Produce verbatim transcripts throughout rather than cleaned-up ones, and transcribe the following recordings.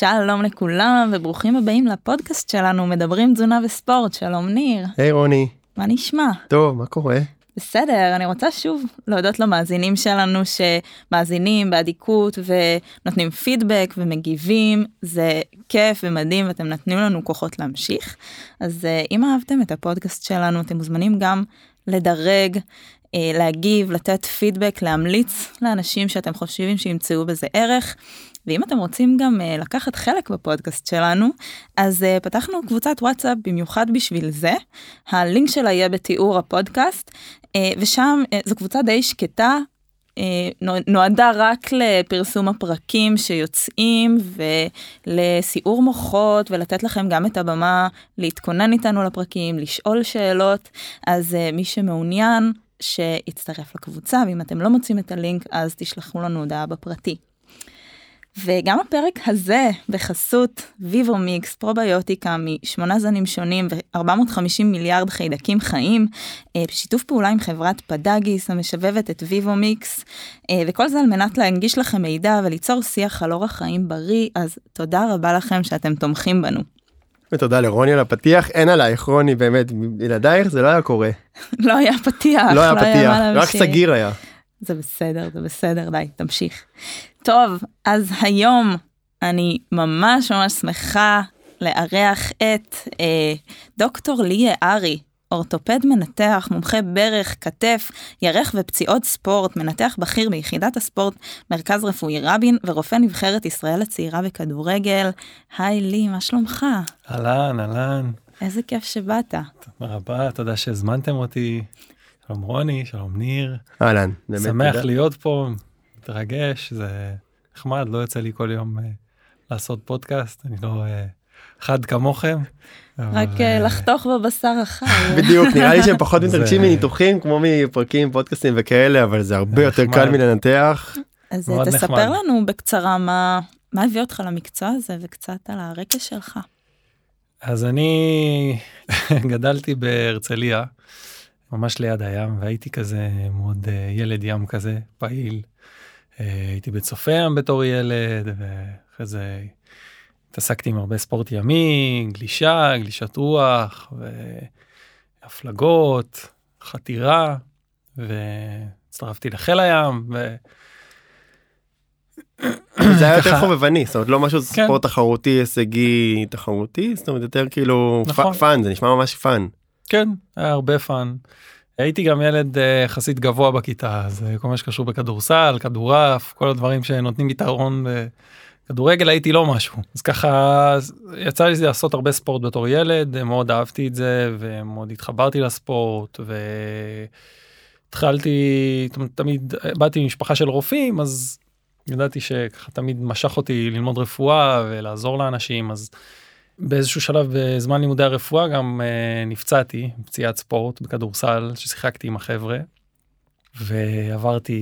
שלום לכולם, וברוכים הבאים לפודקאסט שלנו, מדברים תזונה וספורט. שלום ניר. היי רוני. מה נשמע? טוב, מה קורה? בסדר, אני רוצה שוב להודות למאזינים שלנו שמאזינים באדיקות ונותנים פידבק ומגיבים, זה כיף ומדהים ואתם נתנים לנו כוחות להמשיך. אז אם אהבתם את הפודקאסט שלנו, אתם מוזמנים גם לדרג, להגיב, לתת פידבק, להמליץ לאנשים שאתם חושבים שימצאו בזה ערך. ואם אתם רוצים גם לקחת חלק בפודקאסט שלנו, אז פתחנו קבוצת וואטסאפ במיוחד בשביל זה. הלינק שלה יהיה בתיאור הפודקאסט, ושם זו קבוצה די שקטה, נועדה רק לפרסום הפרקים שיוצאים ולסיעור מוחות, ולתת לכם גם את הבמה להתכונן איתנו לפרקים, לשאול שאלות. אז מי שמעוניין שיצטרף לקבוצה, ואם אתם לא מוצאים את הלינק, אז תשלחו לנו הודעה בפרטי. וגם הפרק הזה בחסות ויבומיקס, פרוביוטיקה משמונה זנים שונים ו-ארבע מאות וחמישים מיליארד חיידקים חיים, בשיתוף פעולה עם חברת פדאגיס המשבבת את ויבומיקס, וכל זה על מנת להנגיש לכם מידע וליצור שיח על אורח חיים בריא, אז תודה רבה לכם שאתם תומכים בנו. ותודה לרוני על הפתיח, אין עלייך רוני באמת, ילדייך זה לא היה קורה. לא היה פתיח. לא היה פתיח, רק סגיר היה. זה בסדר, זה בסדר, די, תמשיך. טוב, אז היום אני ממש ממש שמחה לארח את אה, דוקטור לי יערי, אורתופד מנתח, מומחה ברך, כתף, ירך ופציעות ספורט, מנתח בכיר ביחידת הספורט, מרכז רפואי רבין, ורופא נבחרת ישראל הצעירה בכדורגל. היי לי, מה שלומך? אלן, אלן. איזה כיף שבאת. תודה רבה, תודה שהזמנתם אותי. שלום רוני, שלום ניר. אלן. שמח להיות פה. מתרגש, זה נחמד, לא יוצא לי כל יום uh, לעשות פודקאסט, אני לא uh, חד כמוכם. רק אבל, uh, לחתוך בבשר החי. בדיוק, נראה לי שהם פחות מתרגשים מניתוחים, כמו מפרקים, פודקאסטים וכאלה, אבל זה הרבה יותר קל מלנתח. אז תספר לנו בקצרה, מה, מה הביא אותך למקצוע הזה, וקצת על הרקע שלך. אז אני גדלתי בהרצליה, ממש ליד הים, והייתי כזה מאוד uh, ילד ים כזה, פעיל. הייתי בצופם בתור ילד, ואחרי זה התעסקתי עם הרבה ספורט ימי, גלישה, גלישת רוח, והפלגות, חתירה, והצטרפתי לחיל הים. זה היה יותר חובבני, זאת אומרת, לא משהו ספורט תחרותי, הישגי תחרותי, זאת אומרת, יותר כאילו פאן, זה נשמע ממש פאן. כן, היה הרבה פאן. הייתי גם ילד יחסית גבוה בכיתה, אז כל מה שקשור בכדורסל, כדורף, כל הדברים שנותנים יתרון בכדורגל, הייתי לא משהו. אז ככה יצא לי לעשות הרבה ספורט בתור ילד, מאוד אהבתי את זה, ומאוד התחברתי לספורט, והתחלתי, תמיד באתי ממשפחה של רופאים, אז ידעתי שככה תמיד משך אותי ללמוד רפואה ולעזור לאנשים, אז באיזשהו שלב בזמן לימודי הרפואה גם uh, נפצעתי פציעת ספורט בכדורסל ששיחקתי עם החבר'ה, ועברתי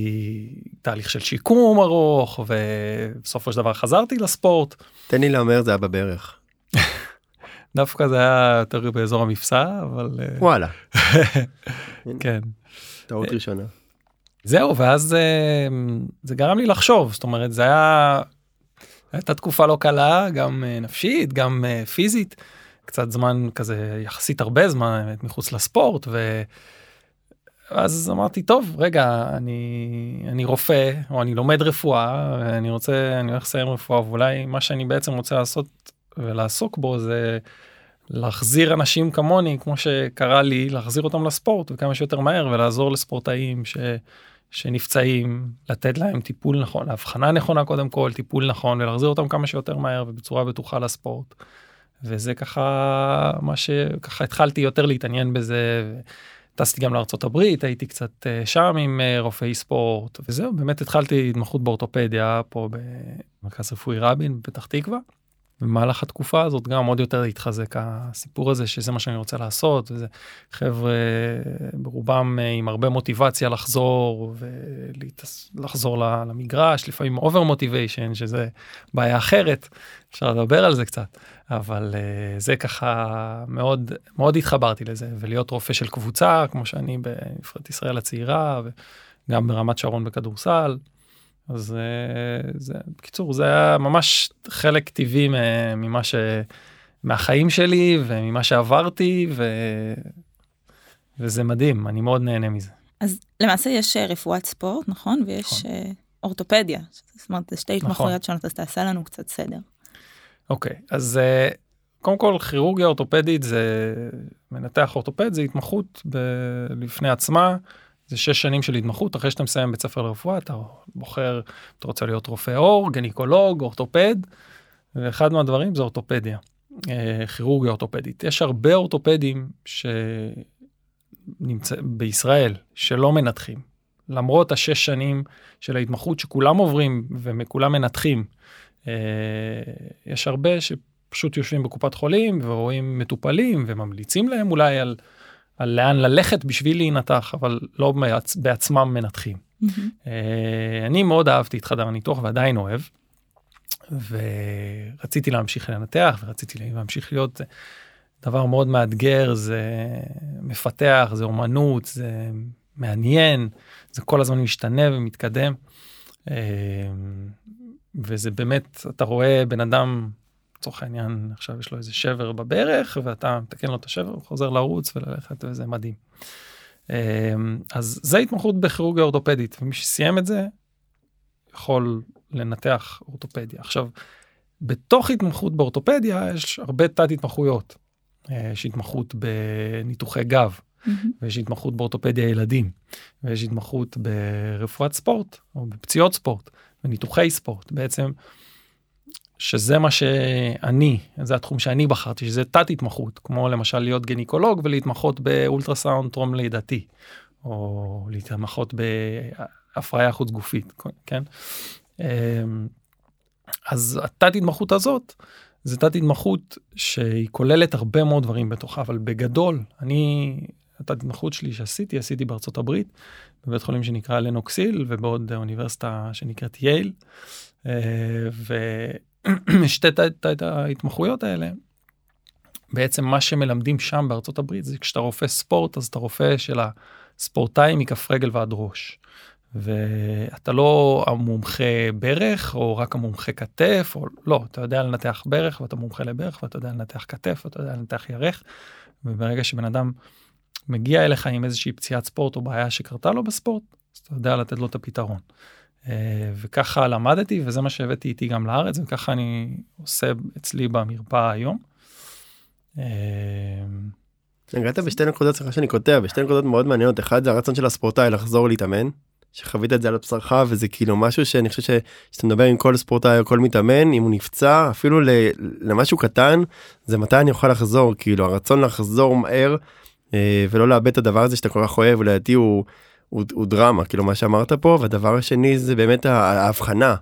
תהליך של שיקום ארוך, ובסופו של דבר חזרתי לספורט. תן לי לאמר, זה היה בברך. דווקא זה היה יותר באזור המפסע, אבל... Uh... וואלה. כן. טעות ראשונה. זהו, ואז uh, זה גרם לי לחשוב, זאת אומרת, זה היה... הייתה תקופה לא קלה, גם נפשית, גם פיזית, קצת זמן כזה, יחסית הרבה זמן, מחוץ לספורט, ואז אמרתי, טוב, רגע, אני, אני רופא, או אני לומד רפואה, אני רוצה, אני הולך לסיים רפואה, ואולי מה שאני בעצם רוצה לעשות ולעסוק בו, זה להחזיר אנשים כמוני, כמו שקרה לי, להחזיר אותם לספורט, וכמה שיותר מהר, ולעזור לספורטאים ש... שנפצעים, לתת להם טיפול נכון, ההבחנה נכונה קודם כל, טיפול נכון, ולהחזיר אותם כמה שיותר מהר ובצורה בטוחה לספורט. וזה ככה מה שככה התחלתי יותר להתעניין בזה, וטסתי גם לארצות הברית, הייתי קצת שם עם רופאי ספורט, וזהו, באמת התחלתי התמחות באורתופדיה פה במרכז רפואי רבין, בפתח תקווה, במהלך התקופה הזאת גם עוד יותר התחזק הסיפור הזה, שזה מה שאני רוצה לעשות, וזה חבר'ה ברובם עם הרבה מוטיבציה לחזור, ולחזור למגרש, לפעמים אובר מוטיביישן, שזה בעיה אחרת, אפשר לדבר על זה קצת, אבל זה ככה מאוד, מאוד התחברתי לזה, ולהיות רופא של קבוצה, כמו שאני בנבחרת ישראל הצעירה, וגם ברמת שרון בכדורסל, אז זה, בקיצור, זה היה ממש חלק טבעי ממה ש... מהחיים שלי וממה שעברתי, ו... וזה מדהים, אני מאוד נהנה מזה. אז למעשה יש רפואת ספורט, נכון? ויש נכון. אורתופדיה, זאת אומרת, שתי התמחויות שונות, אז תעשה לנו קצת סדר. אוקיי, אז קודם כל, כירורגיה אורתופדית זה מנתח אורתופד, זה התמחות ב... לפני עצמה, זה שש שנים של התמחות, אחרי שאתה מסיים בית ספר לרפואה, אתה בוחר, אתה רוצה להיות רופא אור, גניקולוג, אורתופד, ואחד מהדברים זה אורתופדיה, כירורגיה אורתופדית. יש הרבה אורתופדים שנמצא בישראל, שלא מנתחים, למרות השש שנים של ההתמחות שכולם עוברים וכולם מנתחים, יש הרבה שפשוט יושבים בקופת חולים ורואים מטופלים וממליצים להם אולי על... על לאן ללכת בשביל להינתח, אבל לא בעצמם מנתחים. אני מאוד אהבתי את חדר הניתוח, ועדיין אוהב, ורציתי להמשיך לנתח, ורציתי להמשיך להיות דבר מאוד מאתגר, זה מפתח, זה אומנות, זה מעניין, זה כל הזמן משתנה ומתקדם, וזה באמת, אתה רואה בן אדם, לצורך העניין, עכשיו יש לו איזה שבר בברך, ואתה מתקן לו את השבר, הוא חוזר לרוץ וללכת, וזה מדהים. אז זה התמחות בכירורגיה אורתופדית, ומי שסיים את זה, יכול לנתח אורתופדיה. עכשיו, בתוך התמחות באורתופדיה, יש הרבה תת התמחויות. יש התמחות בניתוחי גב, ויש התמחות באורתופדיה ילדים, ויש התמחות ברפואת ספורט, או בפציעות ספורט, וניתוחי ספורט. בעצם, שזה מה שאני, זה התחום שאני בחרתי, שזה תת התמחות, כמו למשל להיות גניקולוג ולהתמחות באולטרסאונד טרום לידתי, או להתמחות בהפריה חוץ גופית, כן? אז התת התמחות הזאת, זה תת התמחות שהיא כוללת הרבה מאוד דברים בתוכה, אבל בגדול, אני, התת התמחות שלי שעשיתי, עשיתי בארצות הברית, בבית חולים שנקרא אלנוקסיל, ובעוד אוניברסיטה שנקראת יייל, ו... שתי את ההתמחויות האלה, בעצם מה שמלמדים שם בארצות הברית, זה כשאתה רופא ספורט, אז אתה רופא של הספורטאים מכף רגל ועד ראש, ואתה לא המומחה ברך, או רק המומחה כתף, או לא, אתה יודע לנתח ברך, ואתה מומחה לברך, ואתה יודע לנתח כתף, ואתה יודע לנתח ירך, וברגע שבן אדם מגיע אליך עם איזושהי פציעת ספורט, או בעיה שקרתה לו בספורט, אז אתה יודע לתת לו את הפתרון. וככה למדתי, וזה מה שהבאתי איתי גם לארץ, וככה אני עושה אצלי במרפאה היום. נגעת בשתי נקודות, סליחה שאני קוטע, בשתי נקודות מאוד מעניינות. אחד, זה הרצון של הספורטאי לחזור להתאמן, שחווית את זה על בשרך, וזה כאילו משהו שאני חושב שאתה מדבר עם כל ספורטאי או כל מתאמן, אם הוא נפצע, אפילו למשהו קטן, זה מתי אני אוכל לחזור, כאילו הרצון לחזור מהר, ולא לאבד את הדבר הזה שאתה כל כך אוהב, ולדעתי הוא... הוא, הוא דרמה, כאילו מה שאמרת פה, והדבר השני זה באמת ההבחנה,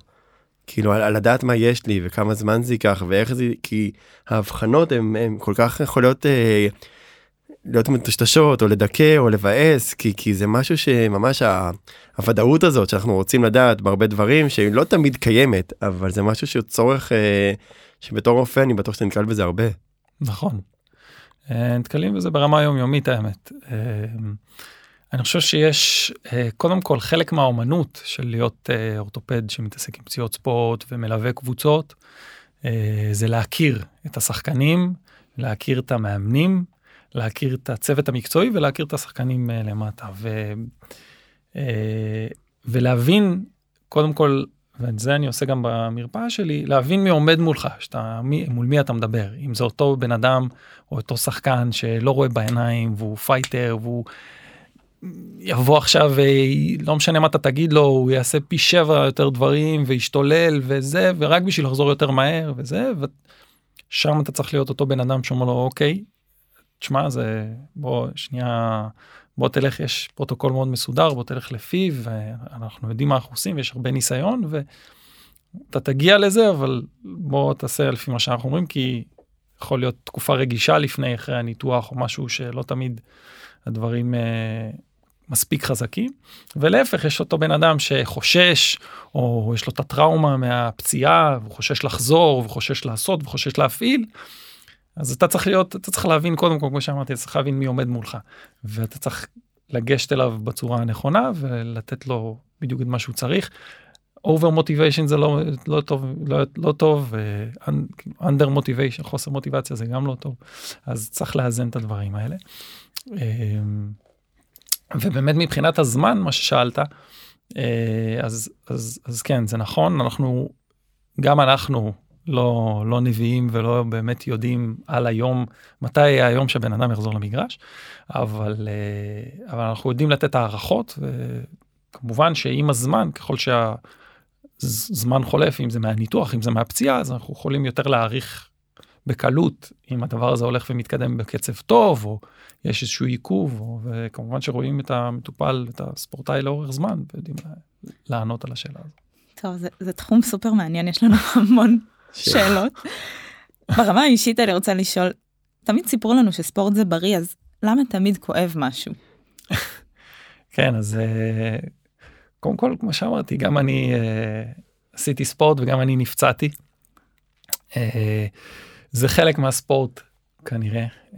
כאילו על, על הדעת מה יש לי, וכמה זמן זה ייקח, ואיך זה, כי ההבחנות הן, הן כל כך יכולות אה, להיות מטושטשות, או לדכא, או לבאס, כי, כי זה משהו שממש הוודאות הזאת, שאנחנו רוצים לדעת בהרבה דברים, שהיא לא תמיד קיימת, אבל זה משהו שצורך, אה, שבתור רופא אני בטוח שתנקל בזה הרבה. נכון. נתקלים בזה ברמה יומיומית האמת. אה, אני חושב שיש, קודם כל, חלק מהאומנות של להיות אורתופד שמתעסק עם פציעות ספורט ומלווה קבוצות, זה להכיר את השחקנים, להכיר את המאמנים, להכיר את הצוות המקצועי ולהכיר את השחקנים למטה. ו... ולהבין, קודם כל, ואת זה אני עושה גם במרפאה שלי, להבין מי עומד מולך, שאתה, מי, מול מי אתה מדבר. אם זה אותו בן אדם או אותו שחקן שלא רואה בעיניים והוא פייטר והוא... יבוא עכשיו, לא משנה מה אתה תגיד לו, הוא יעשה פי שבע יותר דברים, וישתולל וזה, ורק בשביל לחזור יותר מהר וזה, ושם אתה צריך להיות אותו בן אדם שאומר לו, אוקיי, תשמע, זה, בוא, שנייה, בוא תלך, יש פרוטוקול מאוד מסודר, בוא תלך לפיו, ואנחנו יודעים מה אנחנו עושים, ויש הרבה ניסיון, ואתה תגיע לזה, אבל בוא תעשה לפי מה שאנחנו אומרים, כי יכול להיות תקופה רגישה לפני, אחרי הניתוח, או משהו שלא תמיד הדברים... מספיק חזקים, ולהפך יש אותו בן אדם שחושש, או יש לו את הטראומה מהפציעה, והוא חושש לחזור, והוא חושש לעשות, והוא חושש להפעיל, אז אתה צריך להיות, אתה צריך להבין קודם כל, כמו שאמרתי, אתה צריך להבין מי עומד מולך, ואתה צריך לגשת אליו בצורה הנכונה, ולתת לו בדיוק את מה שהוא צריך, אובר מוטיביישן זה לא, לא טוב, לא, לא טוב, אנדר מוטיביישן, חוסר מוטיבציה זה גם לא טוב, אז צריך לאזן את הדברים האלה. ובאמת מבחינת הזמן, מה ששאלת, אז, אז, אז כן, זה נכון, אנחנו, גם אנחנו לא, לא נביאים ולא באמת יודעים על היום, מתי היה היום שבן אדם יחזור למגרש, אבל, אבל אנחנו יודעים לתת הערכות, וכמובן שעם הזמן, ככל שה... זמן חולף, אם זה מהניתוח, אם זה מהפציעה, אז אנחנו יכולים יותר להעריך בקלות, אם הדבר הזה הולך ומתקדם בקצב טוב, או יש איזשהו עיכוב, או, וכמובן שרואים את המטופל, את הספורטאי לאורך זמן, ויודעים לענות על השאלה הזו. טוב, זה, זה תחום סופר מעניין, יש לנו המון שאלות. ברמה האישית אני רוצה לשאול, תמיד סיפרו לנו שספורט זה בריא, אז למה תמיד כואב משהו? כן, אז... קודם כל, כמו שאמרתי, גם אני uh, עשיתי ספורט וגם אני נפצעתי. Uh, זה חלק מהספורט, כנראה. Uh,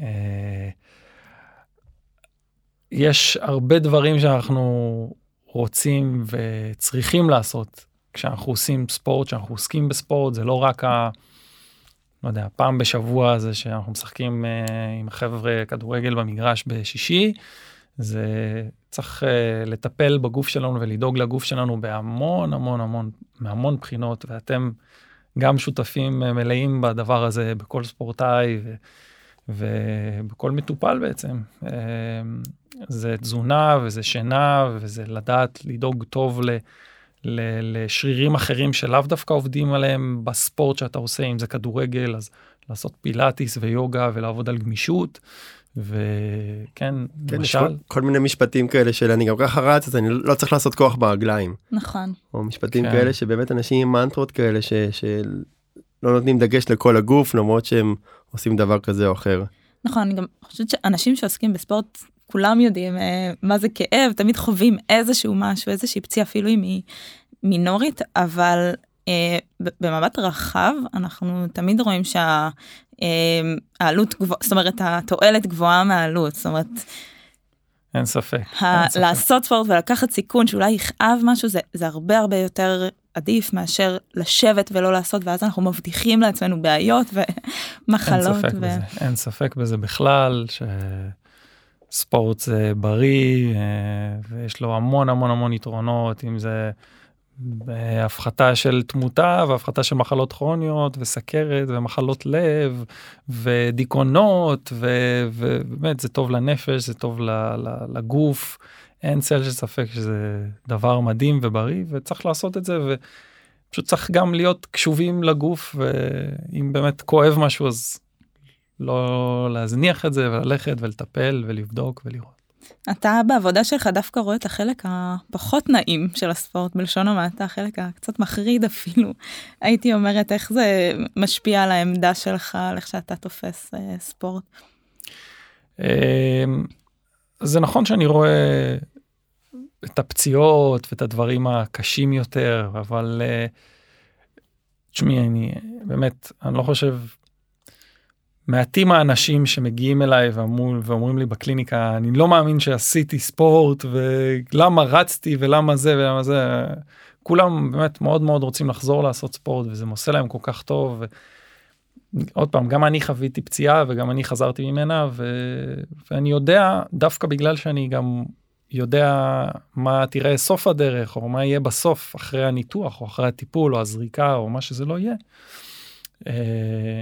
יש הרבה דברים שאנחנו רוצים וצריכים לעשות כשאנחנו עושים ספורט, כשאנחנו עוסקים בספורט, זה לא רק ה... לא יודע, פעם בשבוע זה שאנחנו משחקים uh, עם חבר'ה כדורגל במגרש בשישי, זה צריך uh, לטפל בגוף שלנו ולדאוג לגוף שלנו בהמון המון המון, מהמון בחינות, ואתם גם שותפים uh, מלאים בדבר הזה, בכל ספורטאי ובכל ו- מטופל בעצם. Uh, זה תזונה וזה שינה וזה לדעת לדאוג טוב ל- ל- לשרירים אחרים שלאו דווקא עובדים עליהם בספורט שאתה עושה, אם זה כדורגל, אז לעשות פילאטיס ויוגה ולעבוד על גמישות, וכן, למשל... כל מיני משפטים כאלה של אני גם ככה רץ, אז אני לא צריך לעשות כוח ברגליים. נכון. או משפטים כאלה שבאמת אנשים עם מנטרות כאלה שלא נותנים דגש לכל הגוף, למרות שהם עושים דבר כזה או אחר. נכון, אני גם חושבת שאנשים שעוסקים בספורט, כולם יודעים מה זה כאב, תמיד חווים איזשהו משהו, איזושהי פציעה אפילו היא מינורית, אבל במבט רחב אנחנו תמיד רואים שה... העלות גבוה, זאת אומרת, התועלת גבוהה מהעלות, זאת אומרת... אין ספק. לעשות ספורט ולקחת סיכון שאולי יכאב משהו, זה הרבה הרבה יותר עדיף מאשר לשבת ולא לעשות, ואז אנחנו מבטיחים לעצמנו בעיות ומחלות. אין ספק בזה בכלל, שספורט זה בריא, ויש לו המון המון המון יתרונות, אם זה... בהפחתה של תמותה והפחתה של מחלות כרוניות וסכרת ומחלות לב ודיכאונות, ובאמת זה טוב לנפש, זה טוב לגוף, אין צל של ספק שזה דבר מדהים ובריא, וצריך לעשות את זה, ופשוט צריך גם להיות קשובים לגוף, ואם באמת כואב משהו אז לא להזניח את זה, וללכת ולטפל ולבדוק ולראות. אתה בעבודה שלך דווקא רואה את החלק הפחות נעים של הספורט, בלשון המעטה, החלק הקצת מחריד אפילו. הייתי אומרת, איך זה משפיע על העמדה שלך, על איך שאתה תופס ספורט? זה נכון שאני רואה את הפציעות ואת הדברים הקשים יותר, אבל תשמעי, אני באמת, אני לא חושב... מעטים האנשים שמגיעים אליי ואומרים לי בקליניקה, אני לא מאמין שעשיתי ספורט, ולמה רצתי ולמה זה ולמה זה, כולם באמת מאוד מאוד רוצים לחזור לעשות ספורט, וזה עושה להם כל כך טוב, ועוד פעם, גם אני חוויתי פציעה, וגם אני חזרתי ממנה, ו... ואני יודע, דווקא בגלל שאני גם יודע מה תראה סוף הדרך, או מה יהיה בסוף, אחרי הניתוח, או אחרי הטיפול, או הזריקה, או מה שזה לא יהיה, Uh,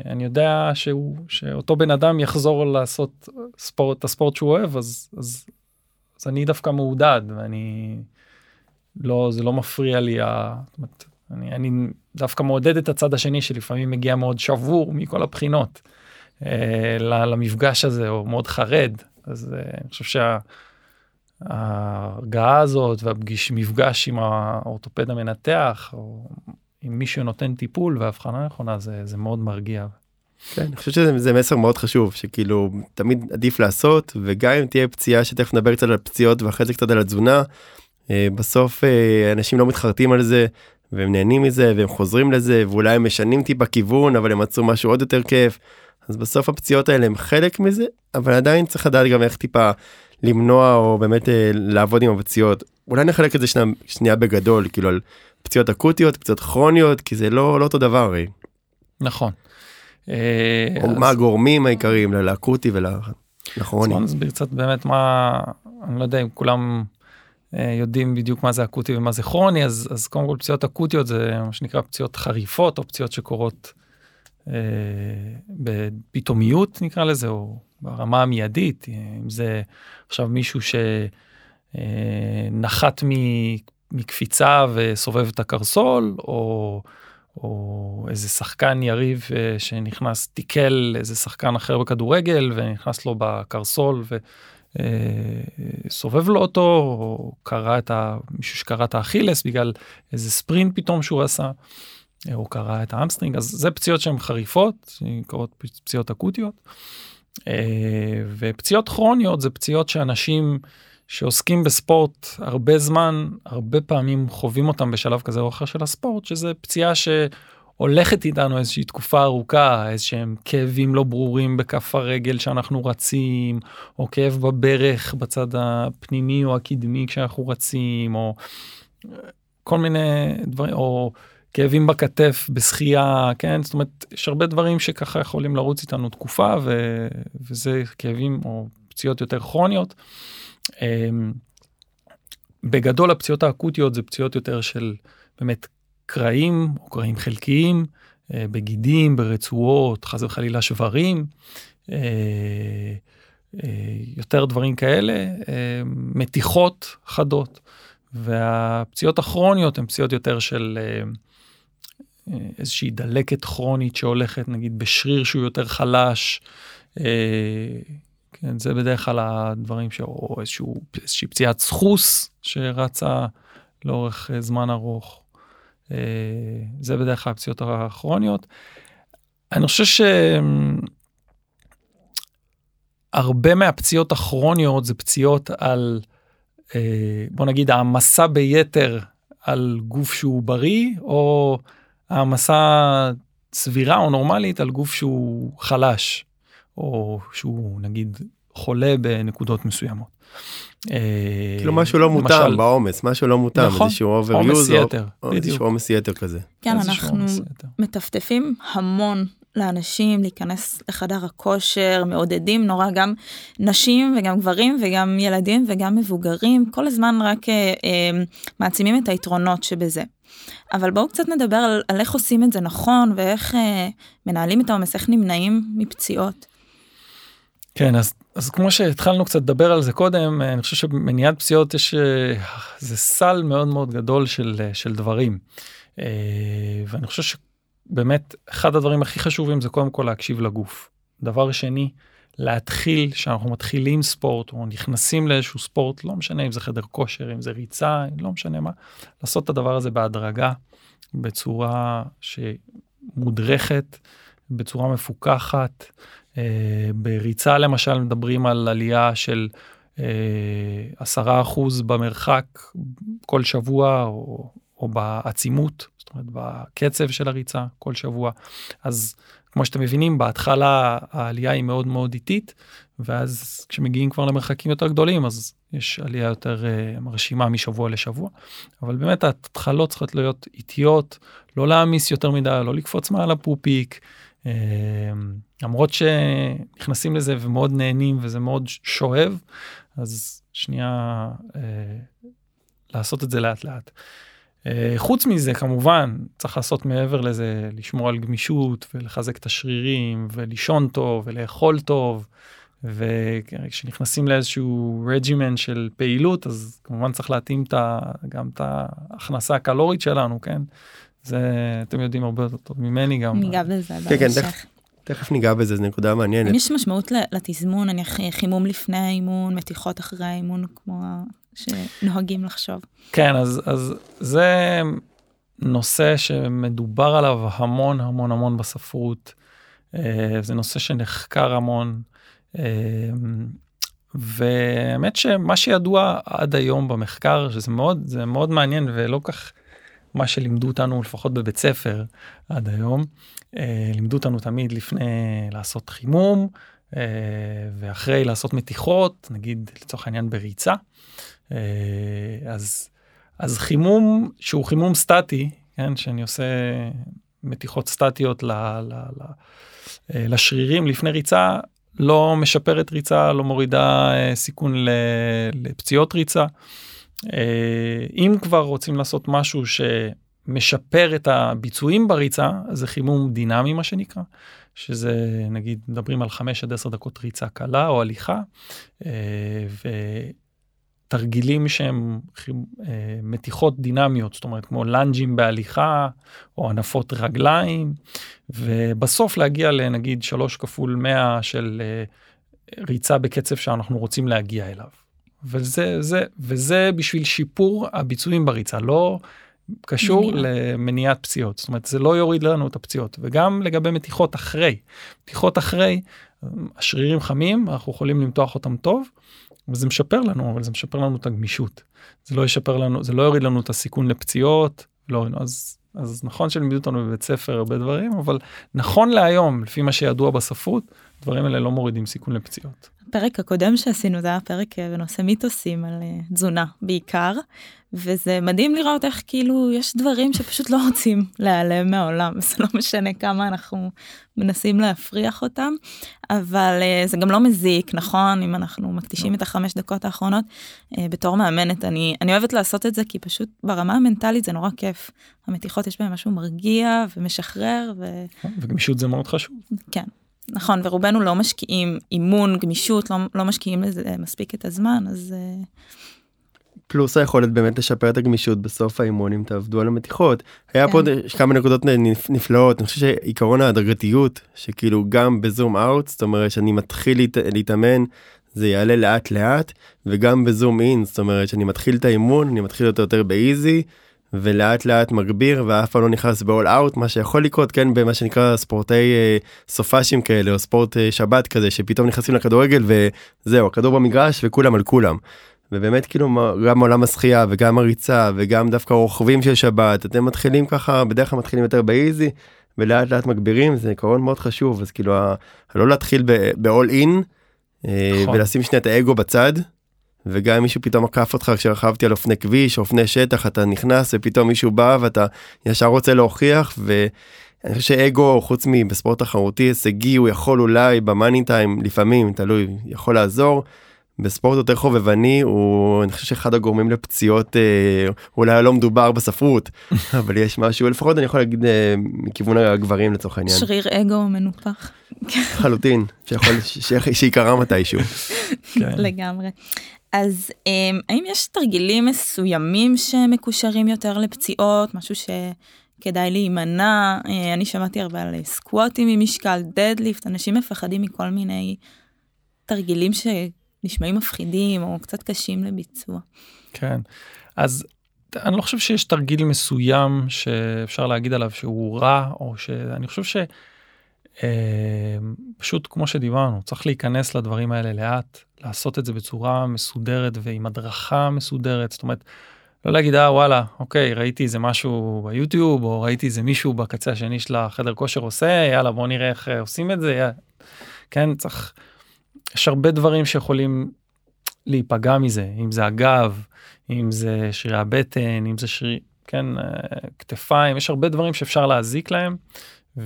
אני יודע שהוא, שאותו בן אדם יחזור לעשות ספורט, הספורט שהוא אוהב, אז, אז, אז אני דווקא מעודד, ואני לא, זה לא מפריע לי, ה, אני, אני דווקא מעודד את הצד השני, שלפעמים מגיע מאוד שבור מכל הבחינות, uh, למפגש הזה, או מאוד חרד, אז uh, אני חושב שה... ההרגעה הזאת, והמפגש עם האורתופד המנתח, או... אם מישהו נותן טיפול והבחנה נכונה, זה, זה מאוד מרגיע. כן, אני חושב שזה זה מסר מאוד חשוב, שכאילו תמיד עדיף לעשות, וגם אם תהיה פציעה, שתכף נדבר קצת על פציעות, ואחרי זה קצת על התזונה, בסוף אנשים לא מתחרטים על זה, והם נהנים מזה, והם חוזרים לזה, ואולי הם משנים טיפה כיוון, אבל הם מצאו משהו עוד יותר כיף, אז בסוף הפציעות האלה הם חלק מזה, אבל עדיין צריך לדעת גם איך טיפה למנוע, או באמת לעבוד עם הפציעות. אולי נחלק את זה שני, שנייה בגדול, כאילו על פציעות אקוטיות, פציעות כרוניות, כי זה לא, לא אותו דבר הרי. נכון. מה הגורמים העיקריים לאקוטי ולכרוני? אז ברצת באמת מה, אני לא יודע אם כולם יודעים בדיוק מה זה אקוטי ומה זה כרוני, אז, אז קודם כל פציעות אקוטיות זה מה שנקרא פציעות חריפות, או פציעות שקורות בפתאומיות נקרא לזה, או ברמה המיידית, אם זה עכשיו מישהו שנחת מקפיצה וסובב את הקרסול, או, או איזה שחקן יריב שנכנס, תיקל איזה שחקן אחר בכדורגל, ונכנס לו בקרסול וסובב לו אותו, או קרא את ה, מישהו שקרא את האכילס בגלל איזה ספרינט פתאום שהוא עשה, או קרא את האמסטרינג, אז זה פציעות שהן חריפות, קוראות פציעות אקוטיות, ופציעות כרוניות זה פציעות שאנשים שעוסקים בספורט הרבה זמן, הרבה פעמים חווים אותם בשלב כזה או אחר של הספורט, שזה פציעה שהולכת איתנו איזושהי תקופה ארוכה, איזשהם כאבים לא ברורים בכף הרגל שאנחנו רצים, או כאב בברך בצד הפנימי או הקדמי כשאנחנו רצים, או כל מיני דברים, או כאבים בכתף, בשחייה, כן? זאת אומרת, יש הרבה דברים שככה יכולים לרוץ איתנו תקופה, ו... וזה כאבים או פציעות יותר כרוניות. בגדול, הפציעות האקוטיות זה פציעות יותר של באמת קרעים, או קרעים חלקיים, בגידים, ברצועות, חס וחלילה שברים, יותר דברים כאלה, מתיחות חדות. והפציעות הכרוניות הן פציעות יותר של איזושהי דלקת כרונית שהולכת, נגיד, בשריר שהוא יותר חלש, כן, זה בדרך כלל הדברים, ש... או איזשהו, איזושהי פציעת סחוס שרצה לאורך זמן ארוך, זה בדרך כלל הפציעות הכרוניות. אני חושב ש... הרבה מהפציעות הכרוניות זה פציעות על, בוא נגיד, העמסה ביתר על גוף שהוא בריא, או העמסה סבירה או נורמלית על גוף שהוא חלש, או שהוא נגיד חולה בנקודות מסוימות. כאילו משהו לא מותאם בעומס, משהו לא מותאם, איזשהו עומס יתר. איזשהו עומס יתר כזה. כן, אנחנו מטפטפים המון לאנשים להיכנס לחדר הכושר, מעודדים נורא גם נשים וגם גברים וגם ילדים וגם מבוגרים, כל הזמן רק אה, אה, מעצימים את היתרונות שבזה. אבל בואו קצת נדבר על, על איך עושים את זה נכון, ואיך אה, מנהלים את העומס, איך נמנעים מפציעות. כן, אז, אז כמו שהתחלנו קצת לדבר על זה קודם, אני חושב שמניעת פציעות יש, זה סל מאוד מאוד גדול של, של דברים. אה, ואני חושב ש... באמת, אחד הדברים הכי חשובים זה קודם כל להקשיב לגוף. דבר שני, להתחיל, שאנחנו מתחילים ספורט, או נכנסים לאיזשהו ספורט, לא משנה אם זה חדר כושר, אם זה ריצה, לא משנה מה, לעשות את הדבר הזה בהדרגה, בצורה שמודרכת, בצורה מפוקחת. בריצה למשל מדברים על עלייה של עשרה אחוז במרחק כל שבוע, או... או בעצימות, זאת אומרת, בקצב של הריצה כל שבוע. אז כמו שאתם מבינים, בהתחלה העלייה היא מאוד מאוד איטית, ואז כשמגיעים כבר למרחקים יותר גדולים, אז יש עלייה יותר uh, מרשימה משבוע לשבוע. אבל באמת ההתחלות צריכות להיות איטיות, לא להעמיס יותר מדי, לא לקפוץ מעל הפופיק, uh, למרות שנכנסים לזה ומאוד נהנים וזה מאוד שואב, אז שנייה uh, לעשות את זה לאט לאט. חוץ מזה, כמובן, צריך לעשות מעבר לזה, לשמור על גמישות, ולחזק את השרירים, ולישון טוב, ולאכול טוב, וכשנכנסים לאיזשהו רג'ימן של פעילות, אז כמובן צריך להתאים גם את ההכנסה הקלורית שלנו, כן? זה, אתם יודעים הרבה יותר טוב ממני גם. ניגע בזה, בהמשך. תכף ניגע בזה, זו נקודה מעניינת. יש משמעות לתזמון, אני חימום לפני האימון, מתיחות אחרי האימון, כמו... שנוהגים לחשוב. כן, אז, אז זה נושא שמדובר עליו המון המון המון בספרות, זה נושא שנחקר המון, והאמת שמה שידוע עד היום במחקר, שזה מאוד, זה מאוד מעניין ולא כך מה שלימדו אותנו, לפחות בבית ספר עד היום, לימדו אותנו תמיד לפני לעשות חימום, ואחרי לעשות מתיחות, נגיד לצורך העניין בריצה, אז אז חימום שהוא חימום סטטי, כן, שאני עושה מתיחות סטטיות ל, ל, ל, לשרירים לפני ריצה, לא משפרת ריצה, לא מורידה סיכון לפציעות ריצה. אם כבר רוצים לעשות משהו שמשפר את הביצועים בריצה, זה חימום דינמי מה שנקרא, שזה נגיד מדברים על חמש עד עשר דקות ריצה קלה או הליכה, ותרגילים שהם מתיחות דינמיות, זאת אומרת כמו לנג'ים בהליכה או ענפות רגליים, ובסוף להגיע לנגיד שלוש כפול מאה של ריצה בקצב שאנחנו רוצים להגיע אליו. וזה, זה, וזה בשביל שיפור הביצועים בריצה, לא קשור למניעת פציעות. זאת אומרת, זה לא יוריד לנו את הפציעות. וגם לגבי מתיחות אחרי. מתיחות אחרי, השרירים חמים, אנחנו יכולים למתוח אותם טוב, וזה משפר לנו, אבל זה משפר לנו את הגמישות. זה לא ישפר לנו, זה לא יוריד לנו את הסיכון לפציעות, לא, אז, אז נכון שלמדו אותנו בבית ספר הרבה דברים, אבל נכון להיום, לפי מה שידוע בספרות, דברים האלה לא מורידים סיכון לפציעות. הפרק הקודם שעשינו, זה היה פרק בנושא מיתוסים על תזונה בעיקר, וזה מדהים לראות איך כאילו יש דברים שפשוט לא רוצים להיעלם מהעולם, וזה לא משנה כמה אנחנו מנסים להפריח אותם, אבל זה גם לא מזיק, נכון, אם אנחנו מקדישים את החמש דקות האחרונות, בתור מאמנת, אני, אני אוהבת לעשות את זה, כי פשוט ברמה המנטלית זה נורא כיף, המתיחות יש בהם משהו מרגיע ומשחרר. ו... וגמישות זה מאוד חשוב. כן. נכון, ורובנו לא משקיעים אימון, גמישות, לא, לא משקיעים לזה מספיק את הזמן, אז... פלוס היכולת באמת לשפר את הגמישות בסוף האימון, אם תעבדו על המתיחות. היה פה כמה נקודות נפלאות, אני חושב שעיקרון ההדרגתיות, שכאילו גם בזום אאוט, זאת אומרת שאני מתחיל להתאמן, זה יעלה לאט לאט, וגם בזום אין, זאת אומרת שאני מתחיל את האימון, אני מתחיל אותו יותר באיזי, ולאט לאט מגביר, ואף פעם לא נכנס ב-all out, מה שיכול לקרות, כן, במה שנקרא ספורטי סופשים כאלה, או ספורט שבת כזה, שפתאום נכנסים לכדורגל, וזהו, הכדור במגרש, וכולם על כולם. ובאמת, כאילו, גם עולם השחייה, וגם הריצה, וגם דווקא רוכבים של שבת, אתם מתחילים ככה, בדרך כלל מתחילים יותר באיזי, ולאט לאט מגבירים, זה עיקרון מאוד חשוב, אז כאילו, לא להתחיל ב-all in, ולשים שנייה את האגו בצד, וגם מישהו פתאום עקף אותך, כשרחבתי על אופני כביש, אופני שטח, אתה נכנס, ופתאום מישהו בא, ואתה ישר רוצה להוכיח, ואני חושב שאגו, חוץ מבספורט תחרותי, הישגי, הוא יכול אולי במאני טיים, לפעמים, תלוי, יכול לעזור, בספורט יותר חובבני, הוא, אני חושב שאחד הגורמים לפציעות, אולי לא מדובר בספרות, אבל יש משהו, לפחות אני יכול להגיד, מכיוון הגברים לצורך העניין. שריר אגו מנופח. חלוטין, שיקרה מתישהו. לגמרי. אז האם יש תרגילים מסוימים שמקושרים יותר לפציעות, משהו שכדאי להימנע? אני שמעתי הרבה על סקווטים עם משקל, דדליפט, אנשים מפחדים מכל מיני תרגילים שנשמעים מפחידים או קצת קשים לביצוע. כן, אז אני לא חושב שיש תרגיל מסוים שאפשר להגיד עליו שהוא רע, או שאני חושב ש... פשוט כמו שדיברנו, צריך להיכנס לדברים האלה לאט, לעשות את זה בצורה מסודרת ועם הדרכה מסודרת, זאת אומרת, לא להגיד, אה, וואלה, אוקיי, ראיתי איזה משהו ביוטיוב, או ראיתי איזה מישהו בקצה השני של החדר כושר עושה, יאללה, בואו נראה איך עושים את זה, כן, צריך, יש הרבה דברים שיכולים להיפגע מזה, אם זה הגב, אם זה שרירי הבטן, אם זה שרירי, כן, כתפיים, יש הרבה דברים שאפשר להזיק להם,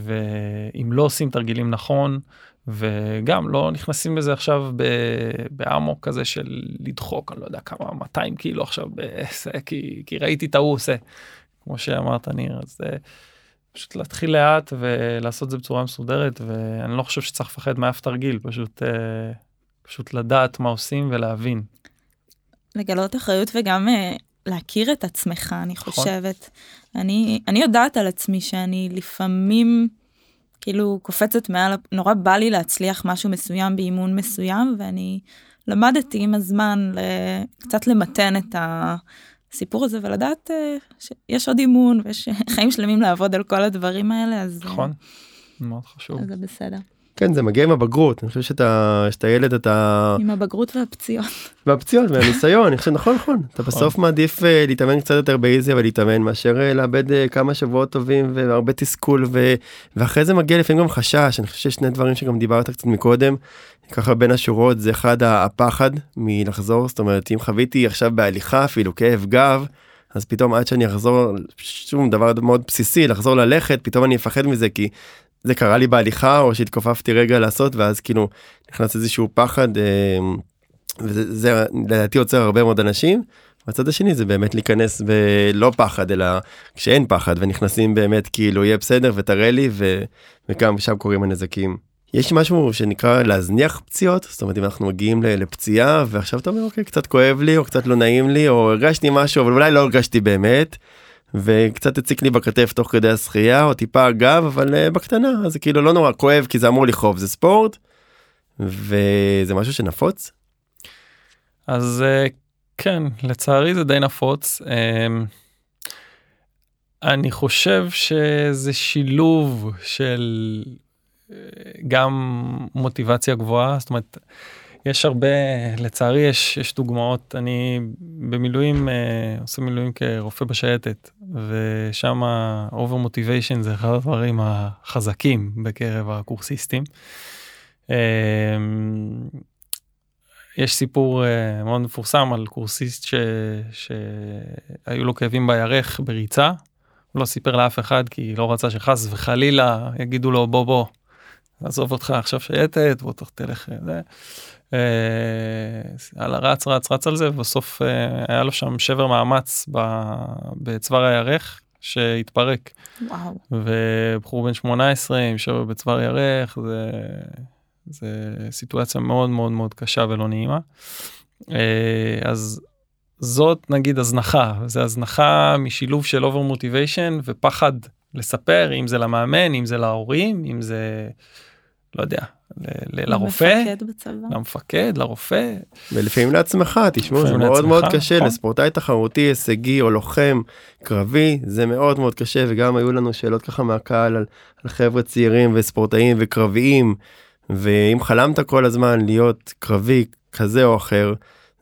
ואם לא עושים תרגילים נכון, וגם לא נכנסים בזה עכשיו באמוק כזה של לדחוק, אני לא יודע כמה, מאתיים קילו עכשיו, כי ראיתי את ההוא עושה, כמו שאמרת ניר, אז פשוט להתחיל לאט ולעשות את זה בצורה מסודרת, ואני לא חושב שצריך לפחד מאף תרגיל, פשוט, פשוט לדעת מה עושים ולהבין. לגלות אחריות וגם... להכיר את עצמך, אני חושבת. אני, אני יודעת על עצמי שאני לפעמים, כאילו, קופצת מעל, נורא בא לי להצליח משהו מסוים באימון מסוים, ואני למדתי עם הזמן קצת למתן את הסיפור הזה, ולדעת שיש עוד אימון, ויש חיים שלמים לעבוד על כל הדברים האלה, אז... נכון, מאוד חשוב. אז זה בסדר. כן, זה מגיע עם הבגרות, אני חושב שאתה, שאתה ילד, אתה... עם הבגרות והפציעות. והפציעות, והניסיון, אני חושב, נכון, נכון. אתה בסוף מעדיף להתאמן קצת יותר באיזי, אבל להתאמן מאשר לאבד כמה שבועות טובים, והרבה תסכול, ואחרי זה מגיע לפעמים גם חשש, אני חושב שיש שני דברים שגם דיברת קצת מקודם, ככה בין השורות, זה אחד הפחד מלחזור, זאת אומרת, אם חוויתי עכשיו בהליכה, אפילו כאב גב, אז פתאום עד שאני אחזור, שום דבר מאוד בסיסי, לחזור ללכת, פתאום אני אפחד מזה, כי זה קרה לי בהליכה, או שהתכופפתי רגע לעשות, ואז כאילו נכנס איזשהו פחד, וזה לדעתי עוצר הרבה מאוד אנשים. הצד השני זה באמת להיכנס בלא פחד, אלא כשאין פחד, ונכנסים באמת כאילו יהיה בסדר ותראה לי, וגם שם קוראים הנזקים. יש משהו שנקרא להזניח פציעות, זאת אומרת אם אנחנו מגיעים לפציעה, ועכשיו אתה אומר, אוקיי, קצת כואב לי, או קצת לא נעים לי, או הרגשתי משהו, אבל אולי לא הרגשתי באמת, וקצת הציק לי בכתף תוך כדי השחייה, או טיפה אגב, אבל בקטנה, אז זה כאילו לא נורא כואב, כי זה אמור לחוב, זה ספורט, וזה משהו שנפוץ? אז כן, לצערי זה די נפוץ. אני חושב שזה שילוב של... גם מוטיבציה גבוהה, זאת אומרת, יש הרבה, לצערי יש, יש דוגמאות, אני במילואים, אה, עושה מילואים כרופא בשייטת, ושם ה-over motivation זה אחד הדברים החזקים בקרב הקורסיסטים. אה, יש סיפור אה, מאוד מפורסם על קורסיסט ש, שהיו לו כאבים בירך בריצה, הוא לא סיפר לאף אחד, כי לא רצה שחס וחלילה יגידו לו בוא בוא, לעזוב אותך עכשיו שייטת, בוא תלך לזה. על הרץ, רץ, רץ על זה, ובסוף היה לו שם שבר מאמץ בצוואר הירך, שהתפרק. וואו. ובחור בן שמונה עשרה עם שבר בצוואר הירך, זה סיטואציה מאוד מאוד מאוד קשה ולא נעימה. אז זאת נגיד הזנחה, זה הזנחה משילוב של over motivation ופחד לספר, אם זה למאמן, אם זה להורים, אם זה, לא יודע, לרופא, למפקד, לרופא. ולפעמים לעצמך, תשמעו, זה מאוד מאוד קשה, לספורטאי תחרותי, הישגי או לוחם, קרבי, זה מאוד מאוד קשה, וגם היו לנו שאלות ככה מהקהל על חבר'ה צעירים וספורטאים וקרביים, ואם חלמת כל הזמן להיות קרבי כזה או אחר,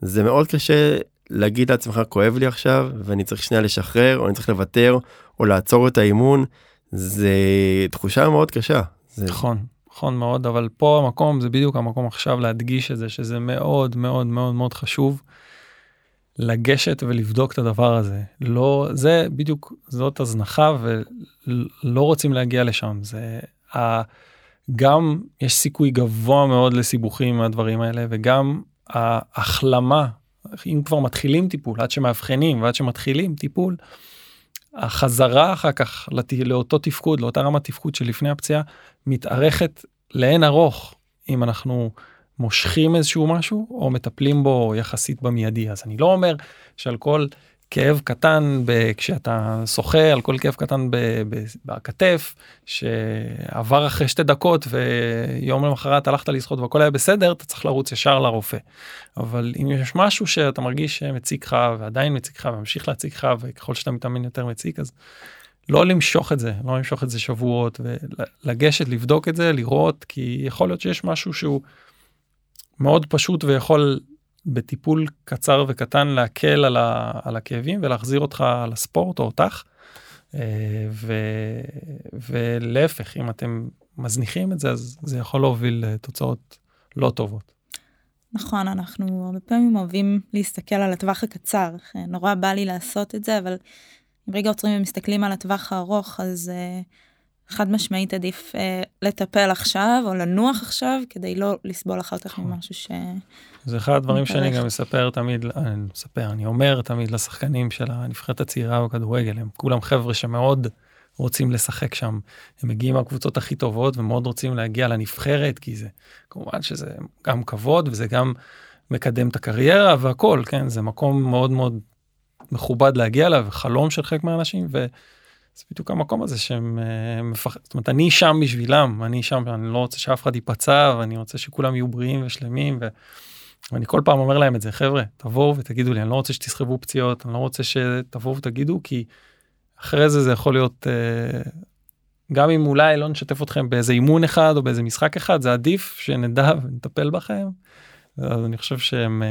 זה מאוד קשה להגיד לעצמך, כואב לי עכשיו, ואני צריך שנייה לשחרר, או אני צריך לוותר, או לעצור את האימון, זה תחושה מאוד קשה. נכון, נכון מאוד, אבל פה המקום, זה בדיוק המקום עכשיו להדגיש את זה, שזה מאוד מאוד מאוד מאוד חשוב, לגשת ולבדוק את הדבר הזה. לא, זה בדיוק, זאת הזנחה, ולא רוצים להגיע לשם. זה, גם יש סיכוי גבוה מאוד לסיבוכים מהדברים האלה, וגם ההחלמה, אם כבר מתחילים טיפול, עד שמאבחנים ועד שמתחילים טיפול, החזרה אחר כך לת... לאותו תפקוד, לאותה רמת תפקוד שלפני הפציעה, מתארכת לאין ארוך, אם אנחנו מושכים איזשהו משהו, או מטפלים בו יחסית במיידי. אז אני לא אומר שעל כל כאב קטן, ב... כשאתה שוחה, על כל כאב קטן ב... ב... בכתף, שעבר אחרי שתי דקות, ויום למחרת הלכת לשחות, והכל היה בסדר, אתה צריך לרוץ ישר לרופא. אבל אם יש משהו שאתה מרגיש שמציק לך, ועדיין מציק לך, וממשיך להציק לך, וככל שאתה מתאמן יותר מציק, אז לא למשוך את זה, לא למשוך את זה שבועות, ולגשת, לבדוק את זה, לראות, כי יכול להיות שיש משהו שהוא מאוד פשוט, ויכול... בטיפול קצר וקטן להקל על, ה, על הכאבים ולהחזיר אותך לספורט או אותך, ו, ולהפך, אם אתם מזניחים את זה, אז זה יכול להוביל לתוצאות לא טובות. נכון, אנחנו הרבה פעמים אוהבים להסתכל על הטווח הקצר, נורא בא לי לעשות את זה, אבל אם רגע עוצרים ומסתכלים על הטווח הארוך, אז חד משמעית עדיף לטפל עכשיו, או לנוח עכשיו, כדי לא לסבול אחר כך ממשהו ש... זה אחד הדברים שאני גם מספר תמיד, אני מספר, אני אומר תמיד לשחקנים של הנבחרת הצעירה בכדורגל, הם כולם חבר'ה שמאוד רוצים לשחק שם, הם מגיעים מהקבוצות הכי טובות, ומאוד רוצים להגיע לנבחרת, כי זה, כמובן שזה גם כבוד, וזה גם מקדם את הקריירה, והכל, כן, זה מקום מאוד מאוד מכובד להגיע אליו, וחלום של חלק מהאנשים, ו... זה בדיוק המקום הזה שהם מפחדים, זאת אומרת, אני שם בשבילם, אני שם, אני לא רוצה שאף אחד ייפצע, ואני רוצה שכולם יהיו בריאים ושלמים, ואני כל פעם אומר להם את זה, חבר'ה, תבואו ותגידו לי, אני לא רוצה שתסחבו פציעות, אני לא רוצה שתבואו ותגידו, כי אחרי זה זה יכול להיות, גם אם אולי לא נשתף אתכם באיזה אימון אחד, או באיזה משחק אחד, זה עדיף שנדע ונטפל בכם, אז אני חושב שהם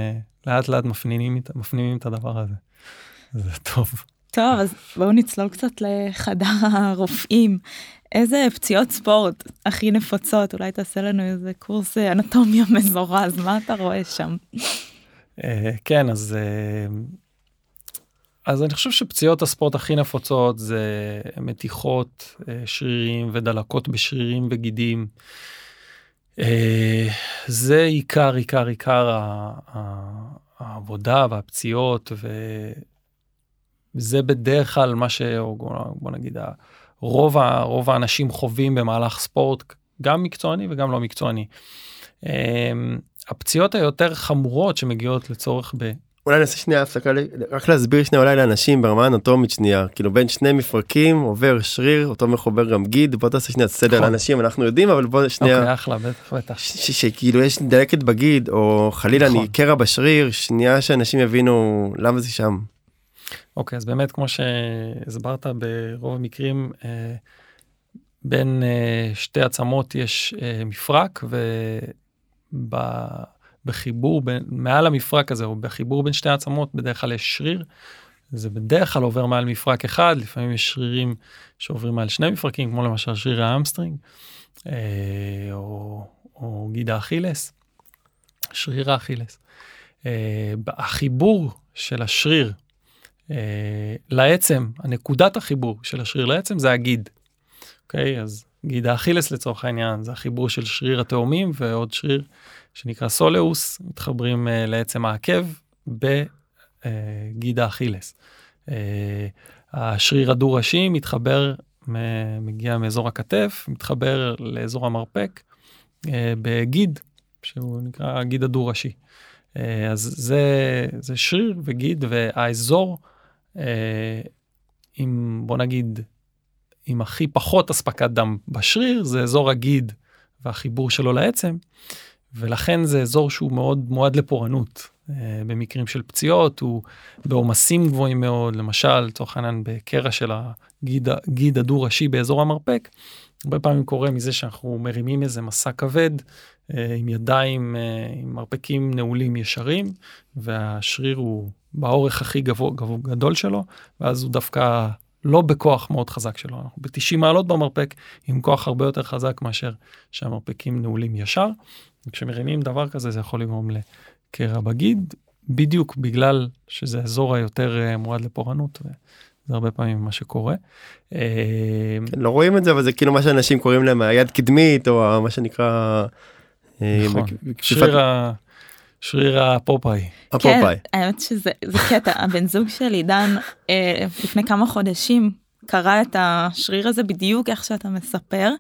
לאט לאט מפנימים, מפנימים את הדבר הזה, זה טוב. טוב, אז בואו נצלול קצת לחדר הרופאים. איזה פציעות ספורט הכי נפוצות? אולי תעשה לנו איזה קורס אנטומיה מזורז, מה אתה רואה שם? כן, אז אז אני חושב שפציעות הספורט הכי נפוצות זה מתיחות שרירים ודלקות בשרירים וגידים. זה עיקר, עיקר, עיקר העבודה והפציעות, וזה בדרך כלל מה ש... בוא נגיד, רוב, רוב האנשים חווים במהלך ספורט, גם מקצועני וגם לא מקצועני. הפציעות היותר חמורות שמגיעות לצורך ב... אולי נעשה שנייה הפסקה, רק להסביר שנייה אולי לאנשים ברמה אנטומית שנייה, כאילו בין שני מפרקים עובר שריר, אותו מחובר גם גיד, בוא תעשה שנייה סדר לאנשים, אנחנו יודעים, אבל בוא שנייה... אוקיי, אחלה, בטח, בטח. שכאילו יש דלקת בגיד, או חלילה נקרע בשריר, שנייה שאנשים יבינו למה זה שם. אוקיי, אז באמת כמו שהסברת ברוב המקרים, בין שתי עצמות יש מפרק, וב... בחיבור בין, מעל המפרק הזה, או בחיבור בין שתי העצמות, בדרך כלל יש שריר, זה בדרך כלל עובר מעל מפרק אחד, לפעמים יש שרירים שעוברים מעל שני מפרקים, כמו למשל שריר האמסטרינג, אה, או, או גיד האכילס, שריר האכילס. אה, החיבור של השריר אה, לעצם, הנקודת החיבור של השריר לעצם, זה הגיד. אוקיי, אז גיד האכילס לצורך העניין, זה החיבור של שריר התאומים, ועוד שריר, שנקרא סולאוס, מתחברים uh, לעצם העקב בגיד האכילס. Uh, השריר הדו-ראשי מתחבר, מגיע מאזור הכתף, מתחבר לאזור המרפק, uh, בגיד, שהוא נקרא גיד הדו-ראשי. Uh, אז זה, זה שריר וגיד, והאזור, uh, עם, בוא נגיד, עם הכי פחות הספקת דם בשריר, זה אזור הגיד והחיבור שלו לעצם, ולכן זה אזור שהוא מאוד מועד לפורענות. במקרים של פציעות, הוא בעומסים גבוהים מאוד, למשל, תוך העניין בקרע של הגיד, גיד הדו-ראשי באזור המרפק, הרבה פעמים קורה מזה שאנחנו מרימים איזה מסע כבד, עם ידיים, עם מרפקים נעולים ישרים, והשריר הוא באורך הכי גבוה, גבוה גדול שלו, ואז הוא דווקא לא בכוח מאוד חזק שלו. אנחנו ב-תשעים מעלות במרפק, עם כוח הרבה יותר חזק מאשר שהמרפקים נעולים ישר, כשמרימים דבר כזה, זה יכול לגרום לקרע בגיד, בדיוק בגלל שזה אזור היותר מועד לפורענות, וזה הרבה פעמים מה שקורה. לא רואים את זה, אבל זה כאילו מה שאנשים קוראים להם, היד קדמית, או מה שנקרא... נכון, שריר הפופאי. כן, האמת שזה קטע, הבן זוג שלי, דן, לפני כמה חודשים, קרא את השריר הזה בדיוק איך שאתה מספר,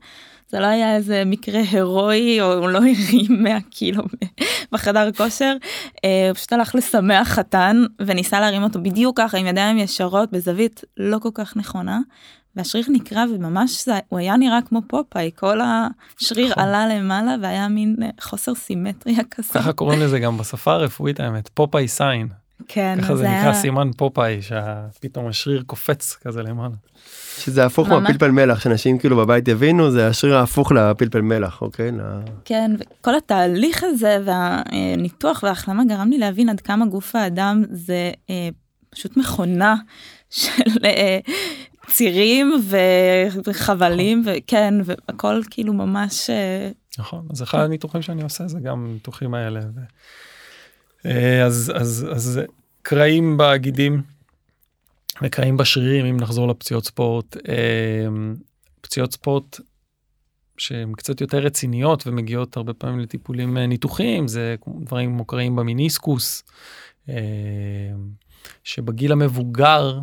זה לא היה איזה מקרה הרואי, או הוא לא הרים מאה קילו בחדר כושר, הוא פשוט הלך לשמח חתן, וניסה להרים אותו בדיוק ככה, עם ידיים ישרות, בזווית לא כל כך נכונה, והשריר נקרע, וממש הוא היה נראה כמו פופאי, כל השריר עלה למעלה, והיה מין חוסר סימטריה כזאת. ככה קוראים לזה גם בשפה הרפואית, האמת, פופאי סיין. כן, ככה זה נקרא סימן פופאי, שפתאום השריר קופץ כזה למעלה. שזה הפוך מהפלפל מלח, שאנשים כאילו בבית הבינו, זה השריר ההפוך לפלפל מלח, אוקיי? כן, וכל התהליך הזה, והניתוח וההחלמה, גרם לי להבין עד כמה גוף האדם, זה פשוט מכונה של צירים וחבלים, וכן, והכל כאילו ממש... נכון, אז אחד הניתוחים שאני עושה, זה גם ניתוחים האלה, ו... אז, אז, אז קרעים בגידים וקרעים בשרירים, אם נחזור לפציעות ספורט, פציעות ספורט שהן קצת יותר רציניות ומגיעות הרבה פעמים לטיפולים ניתוחיים, זה דברים כמו קרעים במיניסקוס, שבגיל המבוגר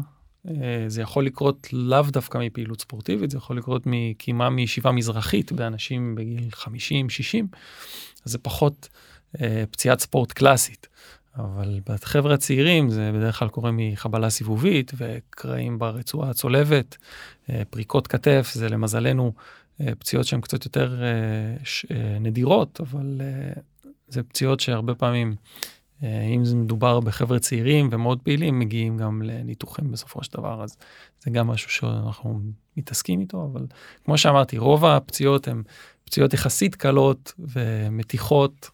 זה יכול לקרות לאו דווקא מפעילות ספורטיבית, זה יכול לקרות מקימה מישיבה מזרחית באנשים בגיל חמישים שישים, אז זה פחות... פציעת ספורט קלאסית, אבל בחבר'ה הצעירים זה בדרך כלל קורה מחבלה סיבובית, וקרעים ברצועה הצולבת, פריקות כתף, זה למזלנו פציעות שהן קצת יותר נדירות, אבל זה פציעות שהרבה פעמים, אם זה מדובר בחבר'ה צעירים ומאוד פעילים, מגיעים גם לניתוחים בסופו של דבר, אז זה גם משהו שאנחנו מתעסקים איתו, אבל כמו שאמרתי, רוב הפציעות הן פציעות יחסית קלות ומתיחות,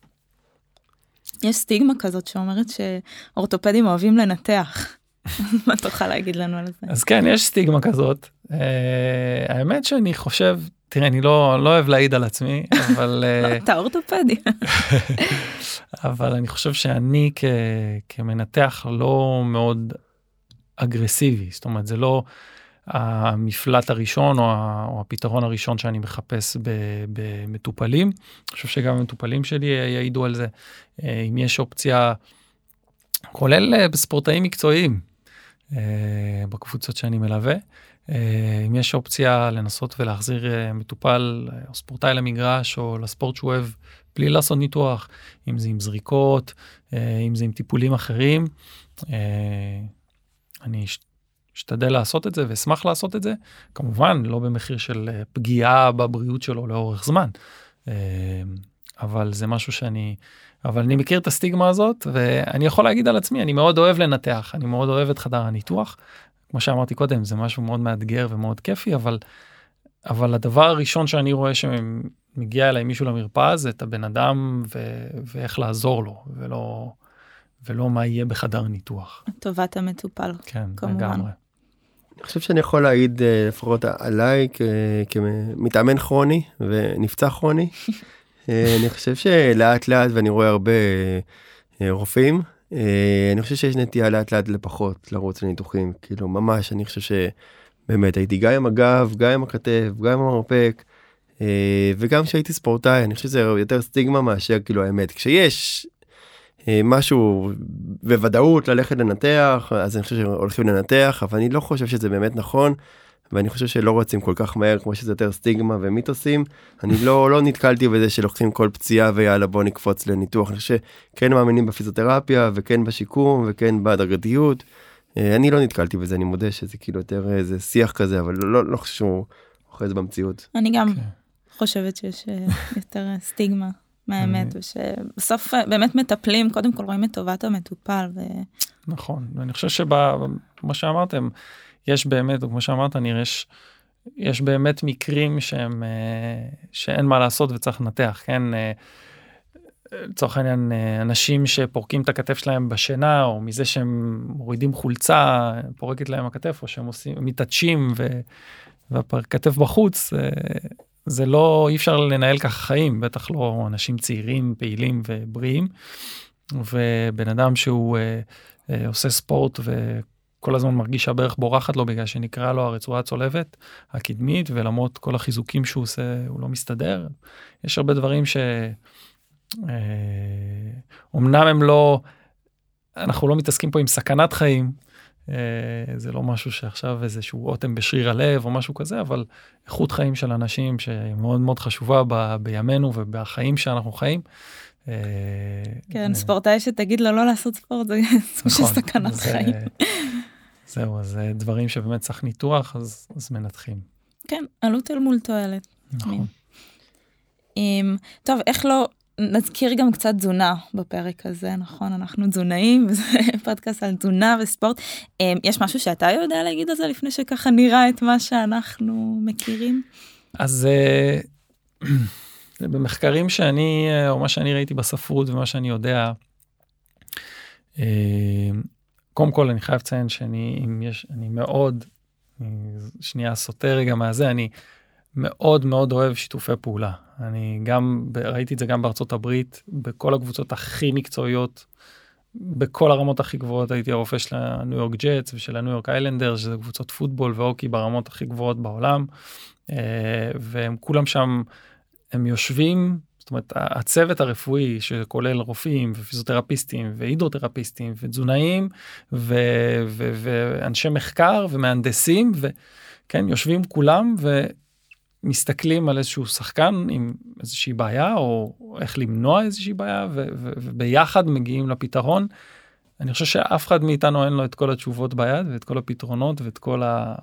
יש סטיגמה כזאת שאומרת שאורתופדים אוהבים לנתח. מה תוכל להגיד לנו על זה? אז כן, יש סטיגמה כזאת. האמת שאני חושב, תראה, אני לא אוהב להעיד על עצמי, אבל... אתה אורתופדי. אבל אני חושב שאני כמנתח לא מאוד אגרסיבי, זאת אומרת, זה לא המפלט הראשון או הפתרון הראשון שאני מחפש במטופלים. אני חושב שגם המטופלים שלי יעידו על זה. אם יש אופציה, כולל בספורטאים מקצועיים, בקבוצות שאני מלווה, אם יש אופציה לנסות ולהחזיר מטופל או ספורטאי למגרש או לספורט שהוא אוהב, בלי לעשות ניתוח, אם זה עם זריקות, אם זה עם טיפולים אחרים, אני אשתדל לעשות את זה ואשמח לעשות את זה, כמובן לא במחיר של פגיעה בבריאות שלו לאורך זמן, אבל זה משהו שאני, אבל אני מכיר את הסטיגמה הזאת, ואני יכול להגיד על עצמי, אני מאוד אוהב לנתח, אני מאוד אוהב את חדר הניתוח, כמו שאמרתי קודם, זה משהו מאוד מאתגר ומאוד כיפי, אבל, אבל הדבר הראשון שאני רואה שהם, מגיע אליי מישהו למרפאה, זה את הבן אדם, ו- ואיך לעזור לו, ולא, ולא מה יהיה בחדר ניתוח. טובת המטופל, כן, כמובן. לגמרי. אני חושב שאני יכול להעיד, לפחות עליי, כ- כמתאמן כרוני, ונפצע כרוני. אני חושב שלאט לאט, ואני רואה הרבה רופאים, אני חושב שיש נטייה לאט לאט לפחות, לרוץ לניתוחים, כאילו ממש, אני חושב שבאמת, הייתי גם עם הגב, גם עם הכתף, גם עם המרפק, וגם כשהייתי ספורטאי, אני חושב שזה יותר סטיגמה מאשר כאילו האמת. כשיש משהו בוודאות ללכת לנתח, אז אני חושב שהולכים לנתח, אבל אני לא חושב שזה באמת נכון, ואני חושב שלא רוצים כל כך מהר, כמו שזה יותר סטיגמה ומיתוסים. אני לא, לא נתקלתי בזה שלוקחים כל פציעה ויאללה בוא נקפוץ לניתוח. אני חושב שכן מאמינים בפיזיותרפיה, וכן בשיקום, וכן בהדרגתיות. אני לא נתקלתי בזה, אני מודה שזה כאילו יותר איזה שיח כזה, אבל לא, לא חושב שהוא אוכל זה במציאות. אני גם חושבת שיש יותר סטיגמה מהאמת, ושבסוף באמת מטפלים, קודם כל רואים את טובת המטופל. נכון, ואני חושב שמה שאמרתם, יש באמת, וכמו שאמרת, נראה, יש באמת מקרים שהם, שאין מה לעשות וצריך לנתח, כן? לצורך העניין, אנשים שפורקים את הכתף שלהם בשינה, או מזה שהם מורידים חולצה, פורקת להם הכתף, או שהם מתעטשים והכתף בחוץ, זה לא, אי אפשר לנהל כך חיים, בטח לא אנשים צעירים, פעילים ובריאים, ובן אדם שהוא אה, אה, עושה ספורט וכל הזמן מרגיש הברך בורחת לו, בגלל שנקרא לו הרצועה הצולבת הקדמית, ולמרות כל החיזוקים שהוא עושה, הוא לא מסתדר. יש הרבה דברים ש... אה, אומנם הם לא, אנחנו לא מתעסקים פה עם סכנת חיים, זה לא משהו שעכשיו איזשהו עותם בשריר הלב או משהו כזה, אבל איכות חיים של אנשים שהיא מאוד מאוד חשובה ב- בימינו ובחיים שאנחנו חיים. כן, ספורטאי שתגיד לו לא לעשות ספורט, זה שסכנת חיים. זהו, אז דברים שבאמת צריך ניתוח, אז, אז מנתחים. כן, עלות אל מול תועלת. נכון. טוב, איך לא... נזכיר גם קצת תזונה בפרק הזה, נכון? אנחנו תזונאים, וזה פודקאסט על תזונה וספורט. יש משהו שאתה יודע להגיד על זה לפני שככה נראה את מה שאנחנו מכירים? אז במחקרים שאני, או מה שאני ראיתי בספרות ומה שאני יודע, קודם כל אני חייב לציין שאני מאוד, שנייה סותר רגע מה זה, אני מאוד מאוד אוהב שיתופי פעולה. אני גם, ראיתי את זה גם בארצות הברית, בכל הקבוצות הכי מקצועיות, בכל הרמות הכי גבוהות, הייתי הרופא של הניו יורק ג'טס ושל הניו יורק איילנדרס, שזה קבוצות פוטבול והוקי ברמות הכי גבוהות בעולם, והם כולם שם, הם יושבים, זאת אומרת, הצוות הרפואי שכולל רופאים ופיזיותרפיסטים והידרותרפיסטים ותזונאים ו- ו- ואנשי מחקר ומהנדסים, וכן, יושבים כולם ו... מסתכלים על איזשהו שחקן עם איזושהי בעיה, או איך למנוע איזושהי בעיה, ו- ו- וביחד מגיעים לפתרון. אני חושב שאף אחד מאיתנו אין לו את כל התשובות ביד, ואת כל הפתרונות, ואת כל ה...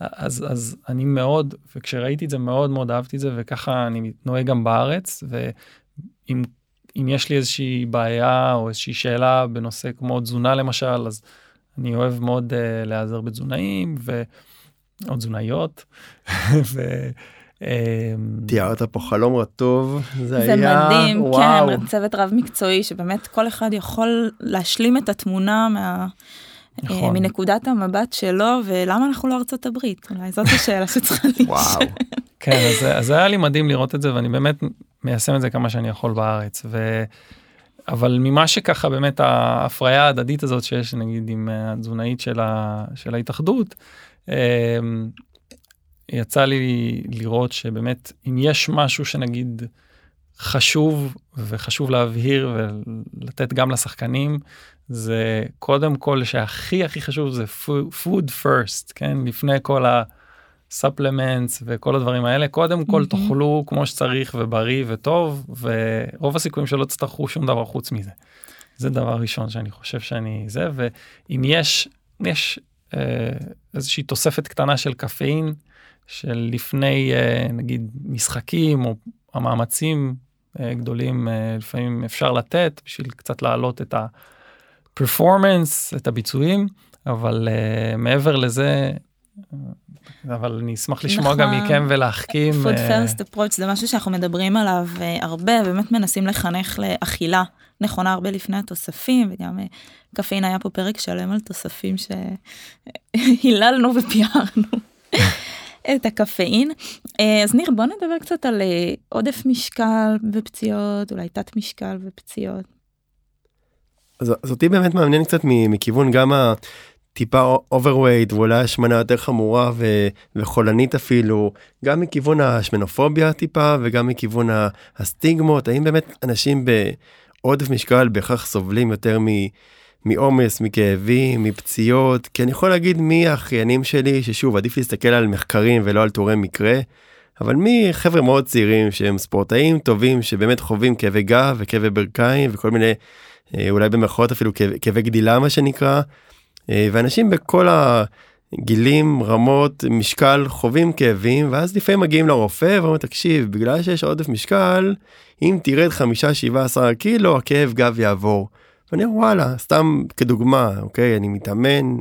אז, אז אני מאוד, וכשראיתי את זה מאוד מאוד אהבתי את זה, וככה אני נוהג גם בארץ, ואם אם יש לי איזושהי בעיה, או איזושהי שאלה בנושא כמו תזונה למשל, אז אני אוהב מאוד uh, להיעזר בתזונאים, ו... או תזונאיות, ו... תיארת פה חלום רטוב, זה היה... זה מדהים, כן, צוות רב מקצועי, שבאמת כל אחד יכול להשלים את התמונה מנקודת המבט שלו, ולמה אנחנו לא ארצות הברית? אולי זאת השאלה שצריכה להישאל. וואו. כן, אז היה לי מדהים לראות את זה, ואני באמת מיישם את זה כמה שאני יכול בארץ, אבל ממה שככה באמת ההפריה ההדדית הזאת שיש נגיד עם התזונאית של, ה, של ההתאחדות, יצא לי לראות שבאמת אם יש משהו שנגיד חשוב וחשוב להבהיר ולתת גם לשחקנים, זה קודם כל שהכי הכי חשוב זה food first, כן? לפני כל הספלמנטס וכל הדברים האלה, קודם כל תאכלו כמו שצריך ובריא וטוב, ורוב הסיכויים שלא תצטרכו שום דבר חוץ מזה. זה דבר ראשון שאני חושב שאני זה, ואם יש, יש איזושהי תוספת קטנה של קפאין, של לפני נגיד משחקים או המאמצים גדולים, לפעמים אפשר לתת בשביל קצת להעלות את ה... performance, את הביצועים, אבל uh, מעבר לזה, אבל אני אשמח לשמוע גם מכם ולהחכים. Food first approach, זה משהו שאנחנו מדברים עליו הרבה, באמת מנסים לחנך לאכילה נכונה הרבה לפני התוספים, וגם קפאין היה פה פרק שלם על תוספים שהיללנו ופיארנו את הקפאין. אז ניר, בוא נדבר קצת על עודף משקל ופציעות, אולי תת משקל ופציעות. אז אותי באמת מאמנן קצת מכיוון גם הטיפה אוברווייט, ואולי השמנה יותר חמורה וחולנית אפילו, גם מכיוון השמנופוביה טיפה, וגם מכיוון הסטיגמות, האם באמת אנשים בעודף משקל בכך סובלים יותר מעומס, מכאבים, מפציעות, כי אני יכול להגיד מי האחיינים שלי, ששוב, עדיף להסתכל על מחקרים ולא על תיאורי מקרה, אבל מי חבר'ה מאוד צעירים שהם ספורטאים טובים, שבאמת חווים כאבי גב וכאבי ברכיים וכל מיני... אולי במרכאות אפילו כאבי גדילה מה שנקרא, ואנשים בכל הגילים, רמות, משקל, חווים כאבים, ואז לפעמים מגיעים לרופא ואומרים, תקשיב, בגלל שיש עודף משקל, אם תרד חמש עד שבע עשרה קילו, הכאב גב יעבור. ואני אומר, וואלה, סתם כדוגמה, אוקיי, אני מתאמן,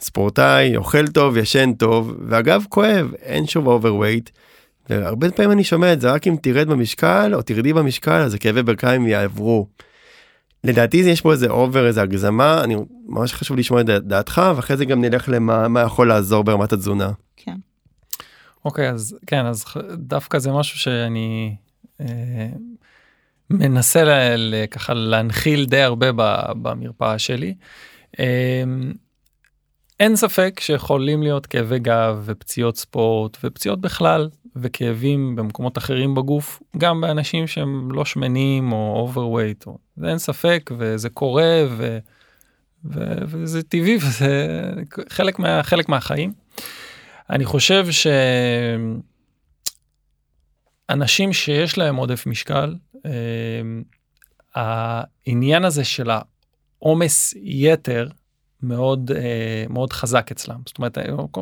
ספורטאי, אוכל טוב, ישן טוב, והגב כואב, אין שוב אוברווייט, והרבה פעמים אני שומע את זה, רק אם תרד במשקל, או תרדי במשקל, אז הכאבי ברכיים יעברו. לדעתי יש פה איזה אובר, איזה הגזמה, אני ממש חשוב לשמוע את דעתך, ואחרי זה גם נלך למה מה יכול לעזור ברמת התזונה. כן. אוקיי, אז כן, אז דווקא זה משהו שאני אה, מנסה ל, ל, ככה להנחיל די הרבה ב, במרפאה שלי. אה, אין ספק שיכולים להיות כאבי גב ופציעות ספורט ופציעות בכלל, וכאבים במקומות אחרים בגוף, גם באנשים שהם לא שמנים או אוברווייט, או... זה אין ספק, וזה קורה, ו... ו... וזה טבעי, וזה חלק מה... חלק מהחיים. אני חושב שאנשים שיש להם עודף משקל, העניין הזה של העומס יתר, מאוד, מאוד חזק אצלם. זאת אומרת,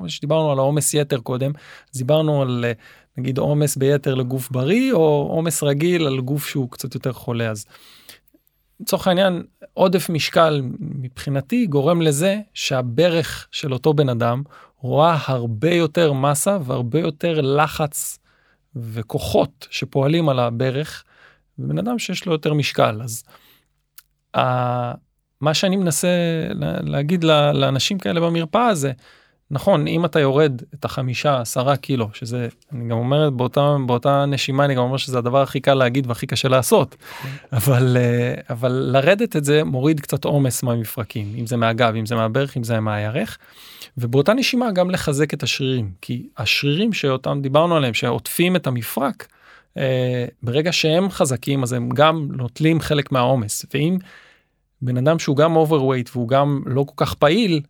כשדיברנו על העומס יתר קודם, אז דיברנו על, נגיד, עומס ביתר לגוף בריא, או עומס רגיל על גוף שהוא קצת יותר חולה. אז לצורך העניין, עודף משקל מבחינתי גורם לזה שהברך של אותו בן אדם רואה הרבה יותר מסה והרבה יותר לחץ וכוחות שפועלים על הברך, ובן אדם שיש לו יותר משקל. אז מה שאני מנסה להגיד לאנשים כאלה במרפאה זה, נכון, אם אתה יורד את החמישה, עשרה קילו, שזה, אני גם אומר, באותה, באותה נשימה, אני גם אומר שזה הדבר הכי קל להגיד והכי קשה לעשות, אבל, אבל לרדת את זה מוריד קצת עומס מהמפרקים, אם זה מהגב, אם זה מהברך, אם זה מהירך, ובאותה נשימה גם לחזק את השרירים, כי השרירים שאותם דיברנו עליהם, שעוטפים את המפרק, ברגע שהם חזקים, אז הם גם נוטלים חלק מהעומס, ואם בן אדם שהוא גם אוברווייט, והוא גם לא כל כך פעיל,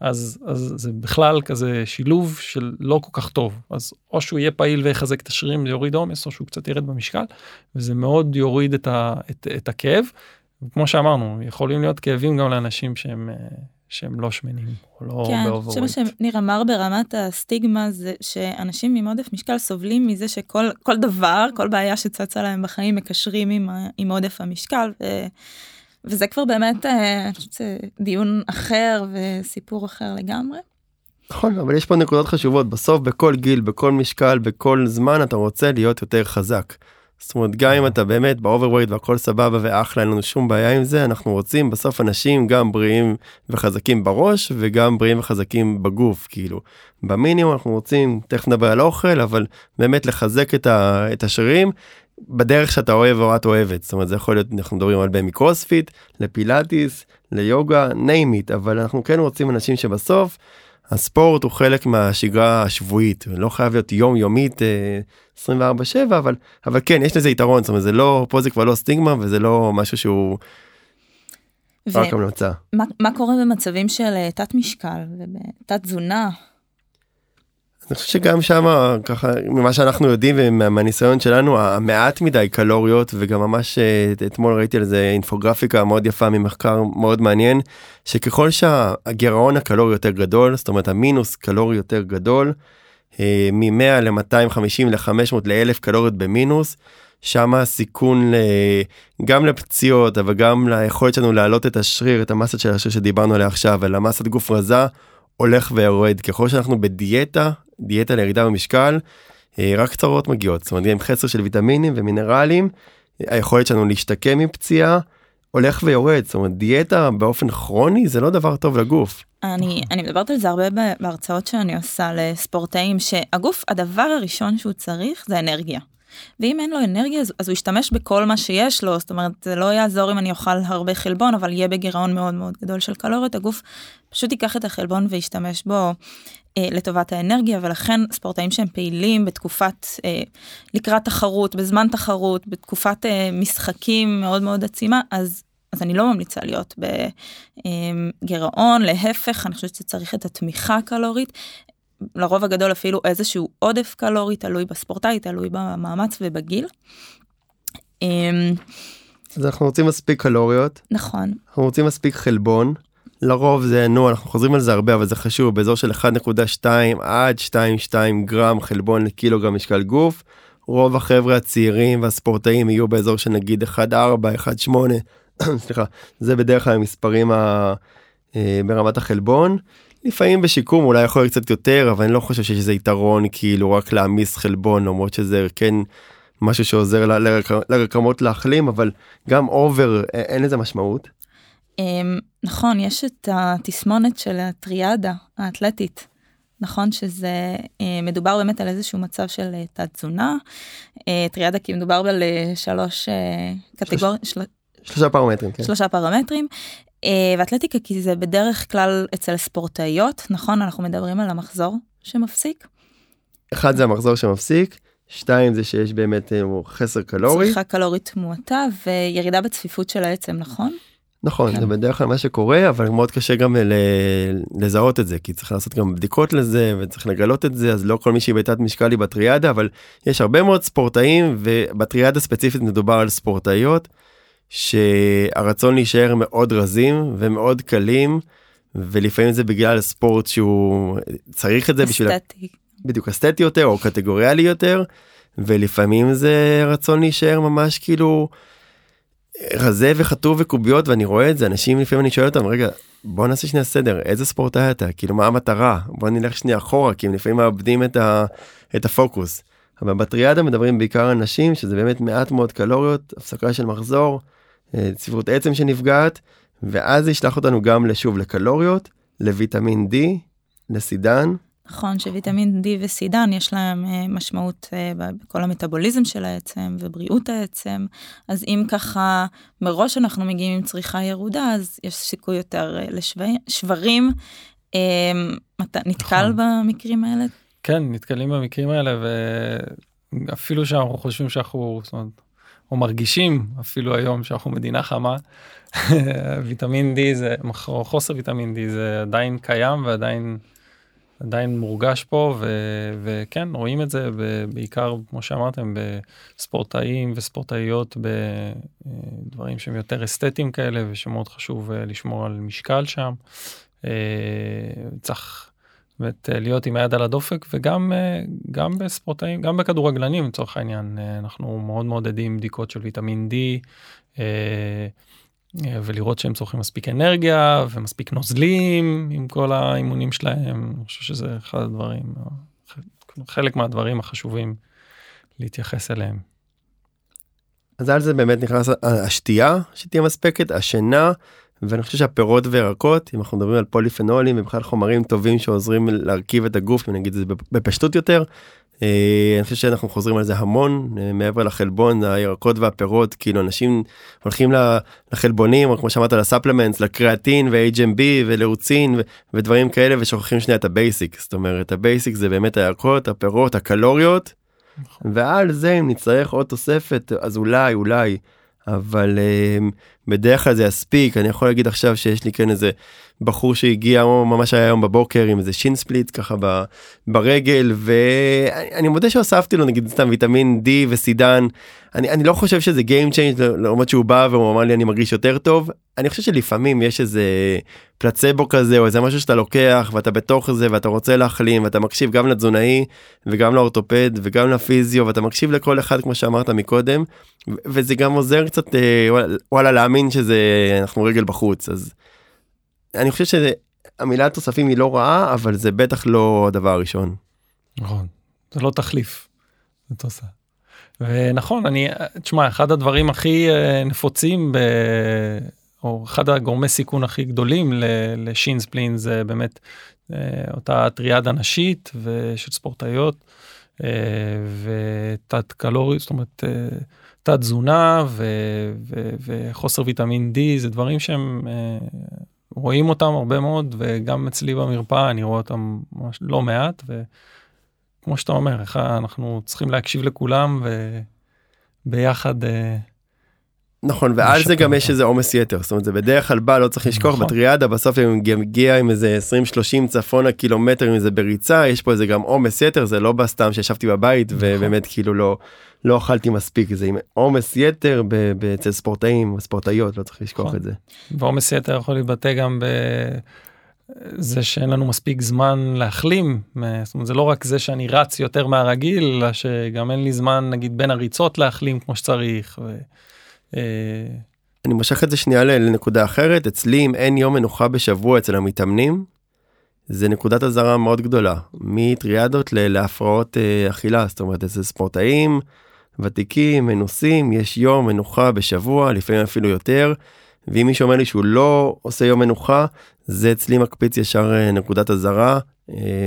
אז, אז זה בכלל כזה שילוב של לא כל כך טוב. אז או שהוא יהיה פעיל ויחזק את השרירים, זה יוריד עומס, או שהוא קצת ירד במשקל, וזה מאוד יוריד את, ה, את, את הכאב. וכמו שאמרנו, יכולים להיות כאבים גם לאנשים שהם, שהם לא שמנים, או לא כן, באוברווייט. כן, שבשם ניר אמר ברמת הסטיגמה, זה שאנשים עם עודף משקל סובלים מזה שכל כל דבר, כל בעיה שצצה להם בחיים, מקשרים עם, עם עודף המשקל, ו... וזה כבר באמת, אני חושבת שזה דיון אחר וסיפור אחר לגמרי. נכון, אבל יש פה נקודות חשובות. בסוף, בכל גיל, בכל משקל, בכל זמן, אתה רוצה להיות יותר חזק. זאת אומרת, גם אם אתה באמת באוברווייט והכל סבבה ואחלה, אין לנו שום בעיה עם זה, אנחנו רוצים בסוף אנשים גם בריאים וחזקים בראש, וגם בריאים וחזקים בגוף, כאילו. במינימום אנחנו רוצים, תכף נדבר על אוכל, אבל באמת לחזק את השרירים, בדרך שאתה אוהב או את אוהבת, זאת אומרת, זה יכול להיות, אנחנו מדברים הרבה מקרוספיט, לפילאטיס, ליוגה, name it, אבל אנחנו כן רוצים אנשים שבסוף, הספורט הוא חלק מהשגרה השבועית, לא חייב להיות יום-יומית עשרים וארבע שבע, אבל, אבל כן, יש לזה יתרון, זאת אומרת, זה לא, פה זה כבר לא סטיגמה, וזה לא משהו שהוא ו- רק המלצה. מה, מה קורה במצבים של תת משקל, תת תזונה? אני חושב שגם שם, ככה, ממה שאנחנו יודעים ומהניסיון שלנו, המעט מדי קלוריות, וגם ממש אתמול ראיתי על זה אינפוגרפיקה מאוד יפה ממחקר מאוד מעניין, שככל שהגירעון הקלורי יותר גדול, זאת אומרת המינוס קלורי יותר גדול, מ-מאה ל-מאתיים וחמישים ל-חמש מאות ל-אלף קלוריות במינוס, שם הסיכון גם לפציעות, אבל גם ליכולת שלנו להעלות את השריר, את המסת של השריר שדיברנו עליה עכשיו, ולמסת גוף רזה, הולך ויורד. ככל שאנחנו בדיאטה, דיאטה לירידה במשקל, רק צרות מגיעות, זאת אומרת, עם חסר של ויטמינים ומינרלים, היכולת שלנו להשתקם מפציעה, הולך ויורד, זאת אומרת, דיאטה באופן כרוני, זה לא דבר טוב לגוף. אני, אני מדברת על זה הרבה בהרצאות שאני עושה לספורטאים, שהגוף, הדבר הראשון שהוא צריך, זה אנרגיה. ואם אין לו אנרגיה, אז הוא ישתמש בכל מה שיש לו, זאת אומרת, זה לא יעזור אם אני אוכל הרבה חלבון, אבל יהיה בגירעון מאוד מאוד גדול של קלוריות, הגוף פשוט ייקח את החלבון וישתמש בו אה, לטובת האנרגיה, ולכן ספורטאים שהם פעילים בתקופת, אה, לקראת תחרות, בזמן תחרות, בתקופת אה, משחקים מאוד מאוד עצימה, אז, אז אני לא ממליצה להיות בגירעון, להפך, אני חושבת שצריך את התמיכה הקלורית, לרוב הגדול אפילו איזשהו עודף קלורי, תלוי בספורטאי, תלוי במאמץ ובגיל. אז אנחנו רוצים מספיק קלוריות. נכון. אנחנו רוצים מספיק חלבון. לרוב זה, נו, אנחנו חוזרים על זה הרבה, אבל זה חשוב, באזור של אחת נקודה שתיים עד שתיים נקודה שתיים גרם חלבון לקילוגרם משקל גוף. רוב החבר'ה הצעירים והספורטאים יהיו באזור של נגיד אחת נקודה ארבע, אחת נקודה שמונה, סליחה, זה בדרך כלל המספרים ה... ברמת החלבון. לפעמים בשיקום אולי יכול להיות קצת יותר, אבל אני לא חושב שיש איזה יתרון כאילו רק להמיס חלבון, למרות שזה כן משהו שעוזר לרקמות להחלים, אבל גם אובר, אין לזה משמעות. נכון, יש את התסמונת של הטריאדה האתלטית, נכון שזה מדובר באמת על איזשהו מצב של תת-תזונה, טריאדה כי מדובר על שלוש קטגוריות, שלושה פרמטרים, כן. שלושה פרמטרים, ואתלטיקה, כי זה בדרך כלל אצל ספורטאיות, נכון? אנחנו מדברים על המחזור שמפסיק. אחד זה המחזור שמפסיק, שתיים זה שיש באמת חסר קלורי. צריכה קלורית מועטה וירידה בצפיפות של העצם, נכון? נכון, זה בדרך כלל מה שקורה, אבל מאוד קשה גם לזהות את זה, כי צריך לעשות גם בדיקות לזה, וצריך לגלות את זה, אז לא כל מי שהיא בתת משקל היא בטריאדה, אבל יש הרבה מאוד ספורטאים, ובטריאדה ספציפית מדובר על ספורטאיות, שהרצון להישאר מאוד רזים ומאוד קלים, ולפעמים זה בגלל ספורט שהוא צריך את זה בשביל... אסתטי. בדיוק, אסתטי יותר או קטגוריאלי יותר, ולפעמים זה רצון להישאר ממש כאילו רזה וחטוב וקוביות, ואני רואה את זה, אנשים לפעמים אני שואל אותם, רגע, בוא נעשה שנייה סדר, איזה ספורט היה אתה? כאילו מה המטרה? בוא נלך שנייה אחורה, כי הם לפעמים מאבדים את, ה... את הפוקוס. אבל בטריאדה מדברים בעיקר אנשים, שזה באמת מעט מאוד קלוריות, הפסקה של מחזור, צפיפות עצם שנפגעת, ואז זה ישלח אותנו גם לשוב לקלוריות, לויטמין D, לסידן. נכון, שוויטמין D וסידן יש להם משמעות בכל המטאבוליזם של העצם ובריאות העצם, אז אם ככה מראש אנחנו מגיעים עם צריכה ירודה, אז יש סיכוי יותר לשברים. נתקל במקרים האלה? כן, נתקלים במקרים האלה, ואפילו שאנחנו חושבים שאנחנו, זאת אומרת, או מרגישים אפילו היום שאנחנו מדינה חמה, ויטמין D זה, או חוסר ויטמין D זה עדיין קיים ועדיין עדיין מורגש פה, ו, וכן, רואים את זה בעיקר, כמו שאמרתם, בספורטאים וספורטאיות, בדברים שהם יותר אסתטיים כאלה, ושמאוד חשוב לשמור על משקל שם. צריך... באמת להיות עם היד על הדופק, וגם גם בספורטאים, גם בכדורגלנים, לצורך העניין, אנחנו מאוד מאוד עדים בדיקות של ויטמין D, ולראות שהם צורכים מספיק אנרגיה, ומספיק נוזלים עם כל האימונים שלהם, אני חושב שזה אחד הדברים, חלק מהדברים החשובים להתייחס אליהם. אז על זה באמת נכנס השתייה שתהיה מספקת, השינה, ואני חושב שהפירות וירקות, אם אנחנו מדברים על פוליפנולים ובכלל חומרים טובים שעוזרים להרכיב את הגוף, ונגיד זה בפשטות יותר, אני חושב שאנחנו חוזרים על זה המון, מעבר לחלבון, הירקות והפירות, כאילו אנשים הולכים לחלבונים, כמו שאמרת, לספלמנטס, לקריאטין ו-H M B ולרוצין ודברים כאלה, ושוכחים שנייה את הבייסיק. זאת אומרת, הבייסיק זה באמת הירקות, הפירות, הקלוריות, ועל זה אם נצטרך עוד תוספת, אז אולי, אולי, אבל בדרך כלל זה יספיק. אני יכול להגיד עכשיו שיש לי כאן איזה בחור שהגיע ממש היום בבוקר עם איזה שינספליט ככה ברגל, ואני מודה שהוספתי לו נגיד סתם ויטמין D וסידן. אני, אני לא חושב שזה game change, לעומת שהוא בא והוא אמר לי אני מרגיש יותר טוב. אני חושב שלפעמים יש איזה פלצבו כזה, או איזה משהו שאתה לוקח ואתה בתוך זה ואתה רוצה להחלים, ואתה מקשיב גם לתזונאי וגם לאורתופד וגם לפיזיו, ואתה מקשיב לכל אחד כמו שאמרת מקודם, וזה גם עוזר קצת וואלה להאמין שזה אנחנו רגל בחוץ. אז אני חושב שהמילה תוספים היא לא רעה, אבל זה בטח לא הדבר הראשון. נכון, זה לא תחליף, זה תוסף. ונכון, אני, תשמע, אחד הדברים הכי נפוצים, ב, או אחד הגורמי סיכון הכי גדולים לשינספלין, זה באמת אותה טריאדה נשית ושל ספורטאיות, ותת קלוריות, זאת אומרת, תת תזונה וחוסר ויטמין D, זה דברים שהם... רואים אותם הרבה מאוד, וגם אצלי במרפאה אני רואה אותם לא מעט, וכמו שאתה אומר, אנחנו צריכים להקשיב לכולם, וביחד... נכון, ועל זה גם יש איזה עומס יתר, זאת אומרת, זה בדרך כלל בא, לא צריך לשכוח, בטריאדה, בסוף גם הגיע עם איזה עשרים שלושים צפון הקילומטר, עם איזה בריצה, יש פה איזה גם עומס יתר, זה לא בסתם שישבתי בבית, ובאמת כאילו לא אכלתי מספיק, זה עם עומס יתר אצל ספורטאים, ספורטאיות, לא צריך לשכוח את זה. ועומס יתר יכול להתבטא גם בזה שאין לנו מספיק זמן להחלים, זאת אומרת, זה לא רק זה שאני רץ יותר מהרגיל, אלא שגם אין לי זמן, נגיד, בין הריצות להחלים כמו שצריך, ו... אני משך את זה שנייה לנקודה אחרת. אצלי אם אין יום מנוחה בשבוע אצל המתאמנים, זה נקודת הזרה מאוד גדולה, מטריאדות להפרעות אכילה. זאת אומרת, אצל ספורטאים ותיקים מנוסים יש יום מנוחה בשבוע, לפעמים אפילו יותר, ואם מישהו אומר לי שהוא לא עושה יום מנוחה, זה אצלי מקפיץ ישר נקודת הזרה.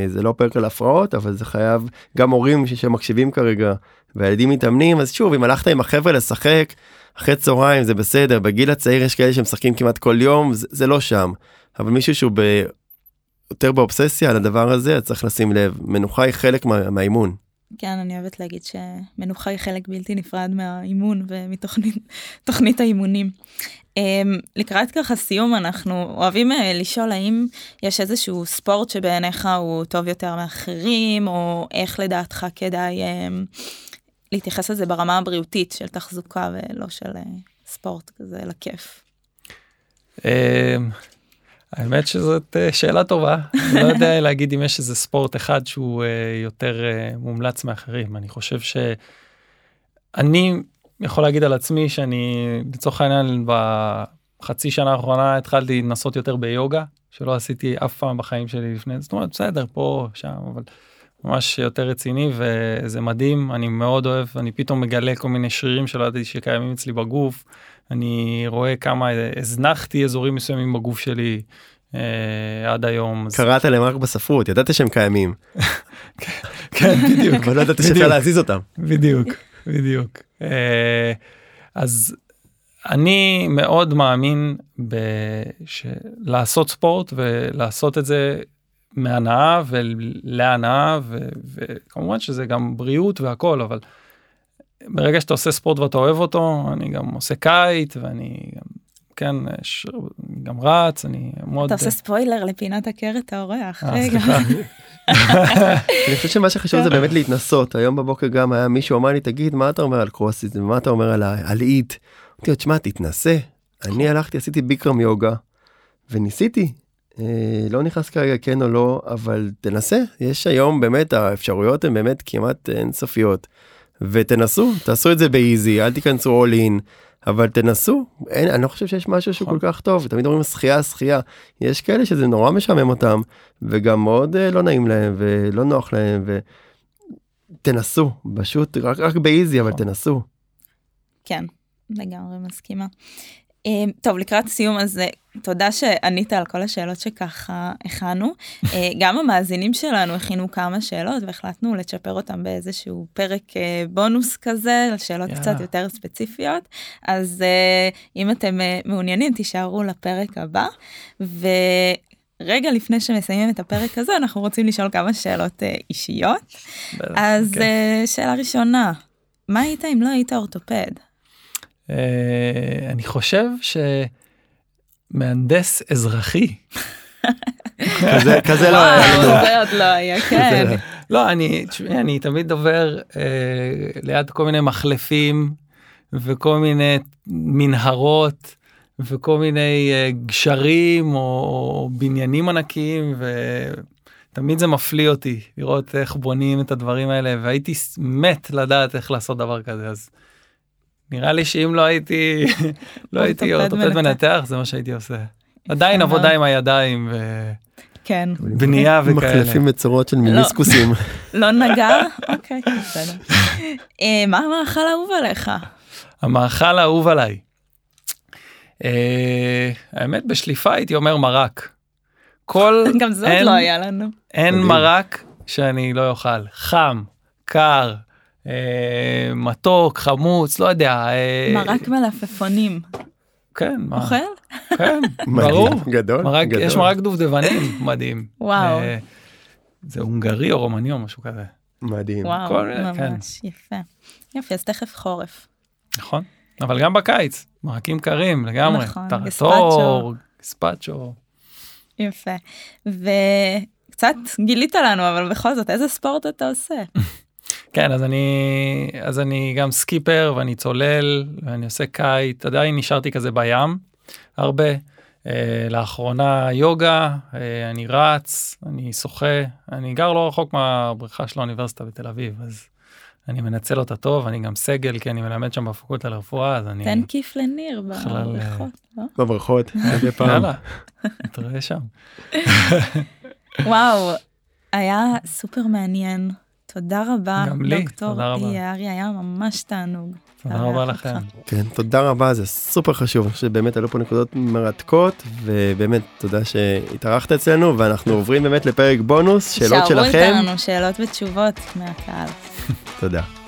זה לא פרק על הפרעות, אבל זה חייב, גם הורים שמקשיבים כרגע והילדים מתאמנים, אז שוב, אם הלכת עם החבר'ה לשחק אחרי צהריים זה בסדר, בגיל הצעיר יש כאלה שמשחקים כמעט כל יום, זה, זה לא שם. אבל מישהו שהוא ב... יותר באובססיה על הדבר הזה, צריך לשים לב, מנוחה היא חלק מה... מהאימון. כן, אני אוהבת להגיד שמנוחה היא חלק בלתי נפרד מהאימון ומתוכנית האימונים. לקראת ככה סיום, אנחנו אוהבים לשאול האם יש איזשהו ספורט שבעיניך הוא טוב יותר מאחרים, או איך לדעתך כדאי... להתייחס לזה ברמה הבריאותית של תחזוקה ולא של ספורט כזה לכיף. האמת שזאת שאלה טובה. אני לא יודע להגיד אם יש איזה ספורט אחד שהוא יותר מומלץ מאחרים. אני חושב שאני יכול להגיד על עצמי שאני לצורך העניין בחצי שנה האחרונה התחלתי לנסות יותר ביוגה, שלא עשיתי אף פעם בחיים שלי לפני. זאת אומרת, בסדר, פה, שם, אבל... ממש יותר רציני, וזה מדהים, אני מאוד אוהב, אני פתאום מגלה כל מיני שרירים שלא ידעתי שקיימים אצלי בגוף, אני רואה כמה הזנחתי אזורים מסוימים בגוף שלי אה, עד היום. קראת להם רק בספרות, ידעת שהם קיימים. כן, בדיוק. אבל לא ידעת שאתה להזיז אותם. בדיוק, בדיוק. אה, אז אני מאוד מאמין לעשות ספורט ולעשות את זה, מהנאה ולהנאה, וכמובן שזה גם בריאות והכל, אבל ברגע שאתה עושה ספורט ואתה אוהב אותו, אני גם עושה קייט, ואני גם, כן, גם רץ, אני מאוד... אתה עושה ספוילר לפינת הקרת האורח. אני חושב שמה שחשוב זה באמת להתנסות. היום בבוקר גם היה מישהו אמר לי, תגיד, מה אתה אומר על קרוספיט, ומה אתה אומר על איט? אמרתי לו, תשמע, תתנסה. אני הלכתי, עשיתי ביקרם יוגה, וניסיתי. לא נכנס כרגע כן או לא, אבל תנסה, יש היום באמת, האפשרויות הן באמת כמעט אינסופיות, ותנסו, תעשו את זה באיזי, אל תיכנסו all in, אבל תנסו, אין, אני לא חושב שיש משהו שהוא כל כך טוב, תמיד אומרים שחייה, שחייה, יש כאלה שזה נורא משמם אותם, וגם מאוד לא נעים להם, ולא נוח להם, ותנסו, פשוט, רק, רק באיזי, אבל תנסו. כן, לגמרי מסכימה. טוב, לקראת סיום, אז תודה שענית על כל השאלות שככה הכנו. גם המאזינים שלנו הכינו כמה שאלות, והחלטנו לצ'פר אותם באיזשהו פרק בונוס כזה, לשאלות קצת יותר ספציפיות. אז אם אתם מעוניינים, תישארו לפרק הבא, ו... רגע לפני שמסיימים את הפרק הזה, אנחנו רוצים לשאול כמה שאלות אישיות. אז שאלה ראשונה, מה היית אם לא היית אורתופד? אני חושב שמהנדס אזרחי. כזה לא היה. זה עוד לא היה, כן. לא, אני תמיד דובר ליד כל מיני מחלפים, וכל מיני מנהרות, וכל מיני גשרים או בניינים ענקיים, ותמיד זה מפליא אותי לראות איך בונים את הדברים האלה, והייתי מת לדעת איך לעשות דבר כזה, אז נראה לי שאם לא הייתי לא הייתי אורתופד מנתח, זה מה שהייתי עושה. עדיין עבודה עם הידיים, בנייה וכאלה. מחלפים בצורות של מיניסקוסים. לא נגר? אוקיי, בסדר. מה המאכל האהוב עליך? המאכל האהוב עליי. האמת בשליפה הייתי אומר מרק. גם זאת לא היה לנו. אין מרק שאני לא אוכל. חם, קר, מתוק, חמוץ, לא יודע. מרק מלפפונים. כן. אוכל? כן, ברור. גדול. יש מרק דובדבנים, מדהים. וואו. זה הונגרי או רומני או משהו כזה. מדהים. וואו, ממש יפה. יפה, אז תכף חורף. נכון. אבל גם בקיץ, מרקים קרים לגמרי, טרטור, ספאצ'ו. יפה, וקצת גילית לנו, אבל בכל זאת, איזה ספורט אתה עושה? כן, אז אני, אז אני גם סקיפר, ואני צולל, ואני עושה קייט, עדיין נשארתי כזה בים, הרבה, אה, לאחרונה יוגה, אה, אני רץ, אני שוחה, אני גר לא רחוק מהבריכה של האוניברסיטה בתל אביב, אז... אני מנצל אותה טוב, אני גם סגל, כי אני מלמד שם בפקולטה לרפואה, אז אני... תן כיף לניר בברכות, לא? בברכות, איזה פעם. יאללה, נתראה שם. וואו, היה סופר מעניין. תודה רבה, דוקטור יערי, היה ממש תענוג. תודה רבה לכם. כן, תודה רבה, זה סופר חשוב. אני חושב שבאמת עלו פה נקודות מרתקות, ובאמת תודה שהתארחת אצלנו, ואנחנו עוברים באמת לפרק בונוס, שאלות שלכם. שערו איתנו, שאלות ותשובות מהקהל. תודה.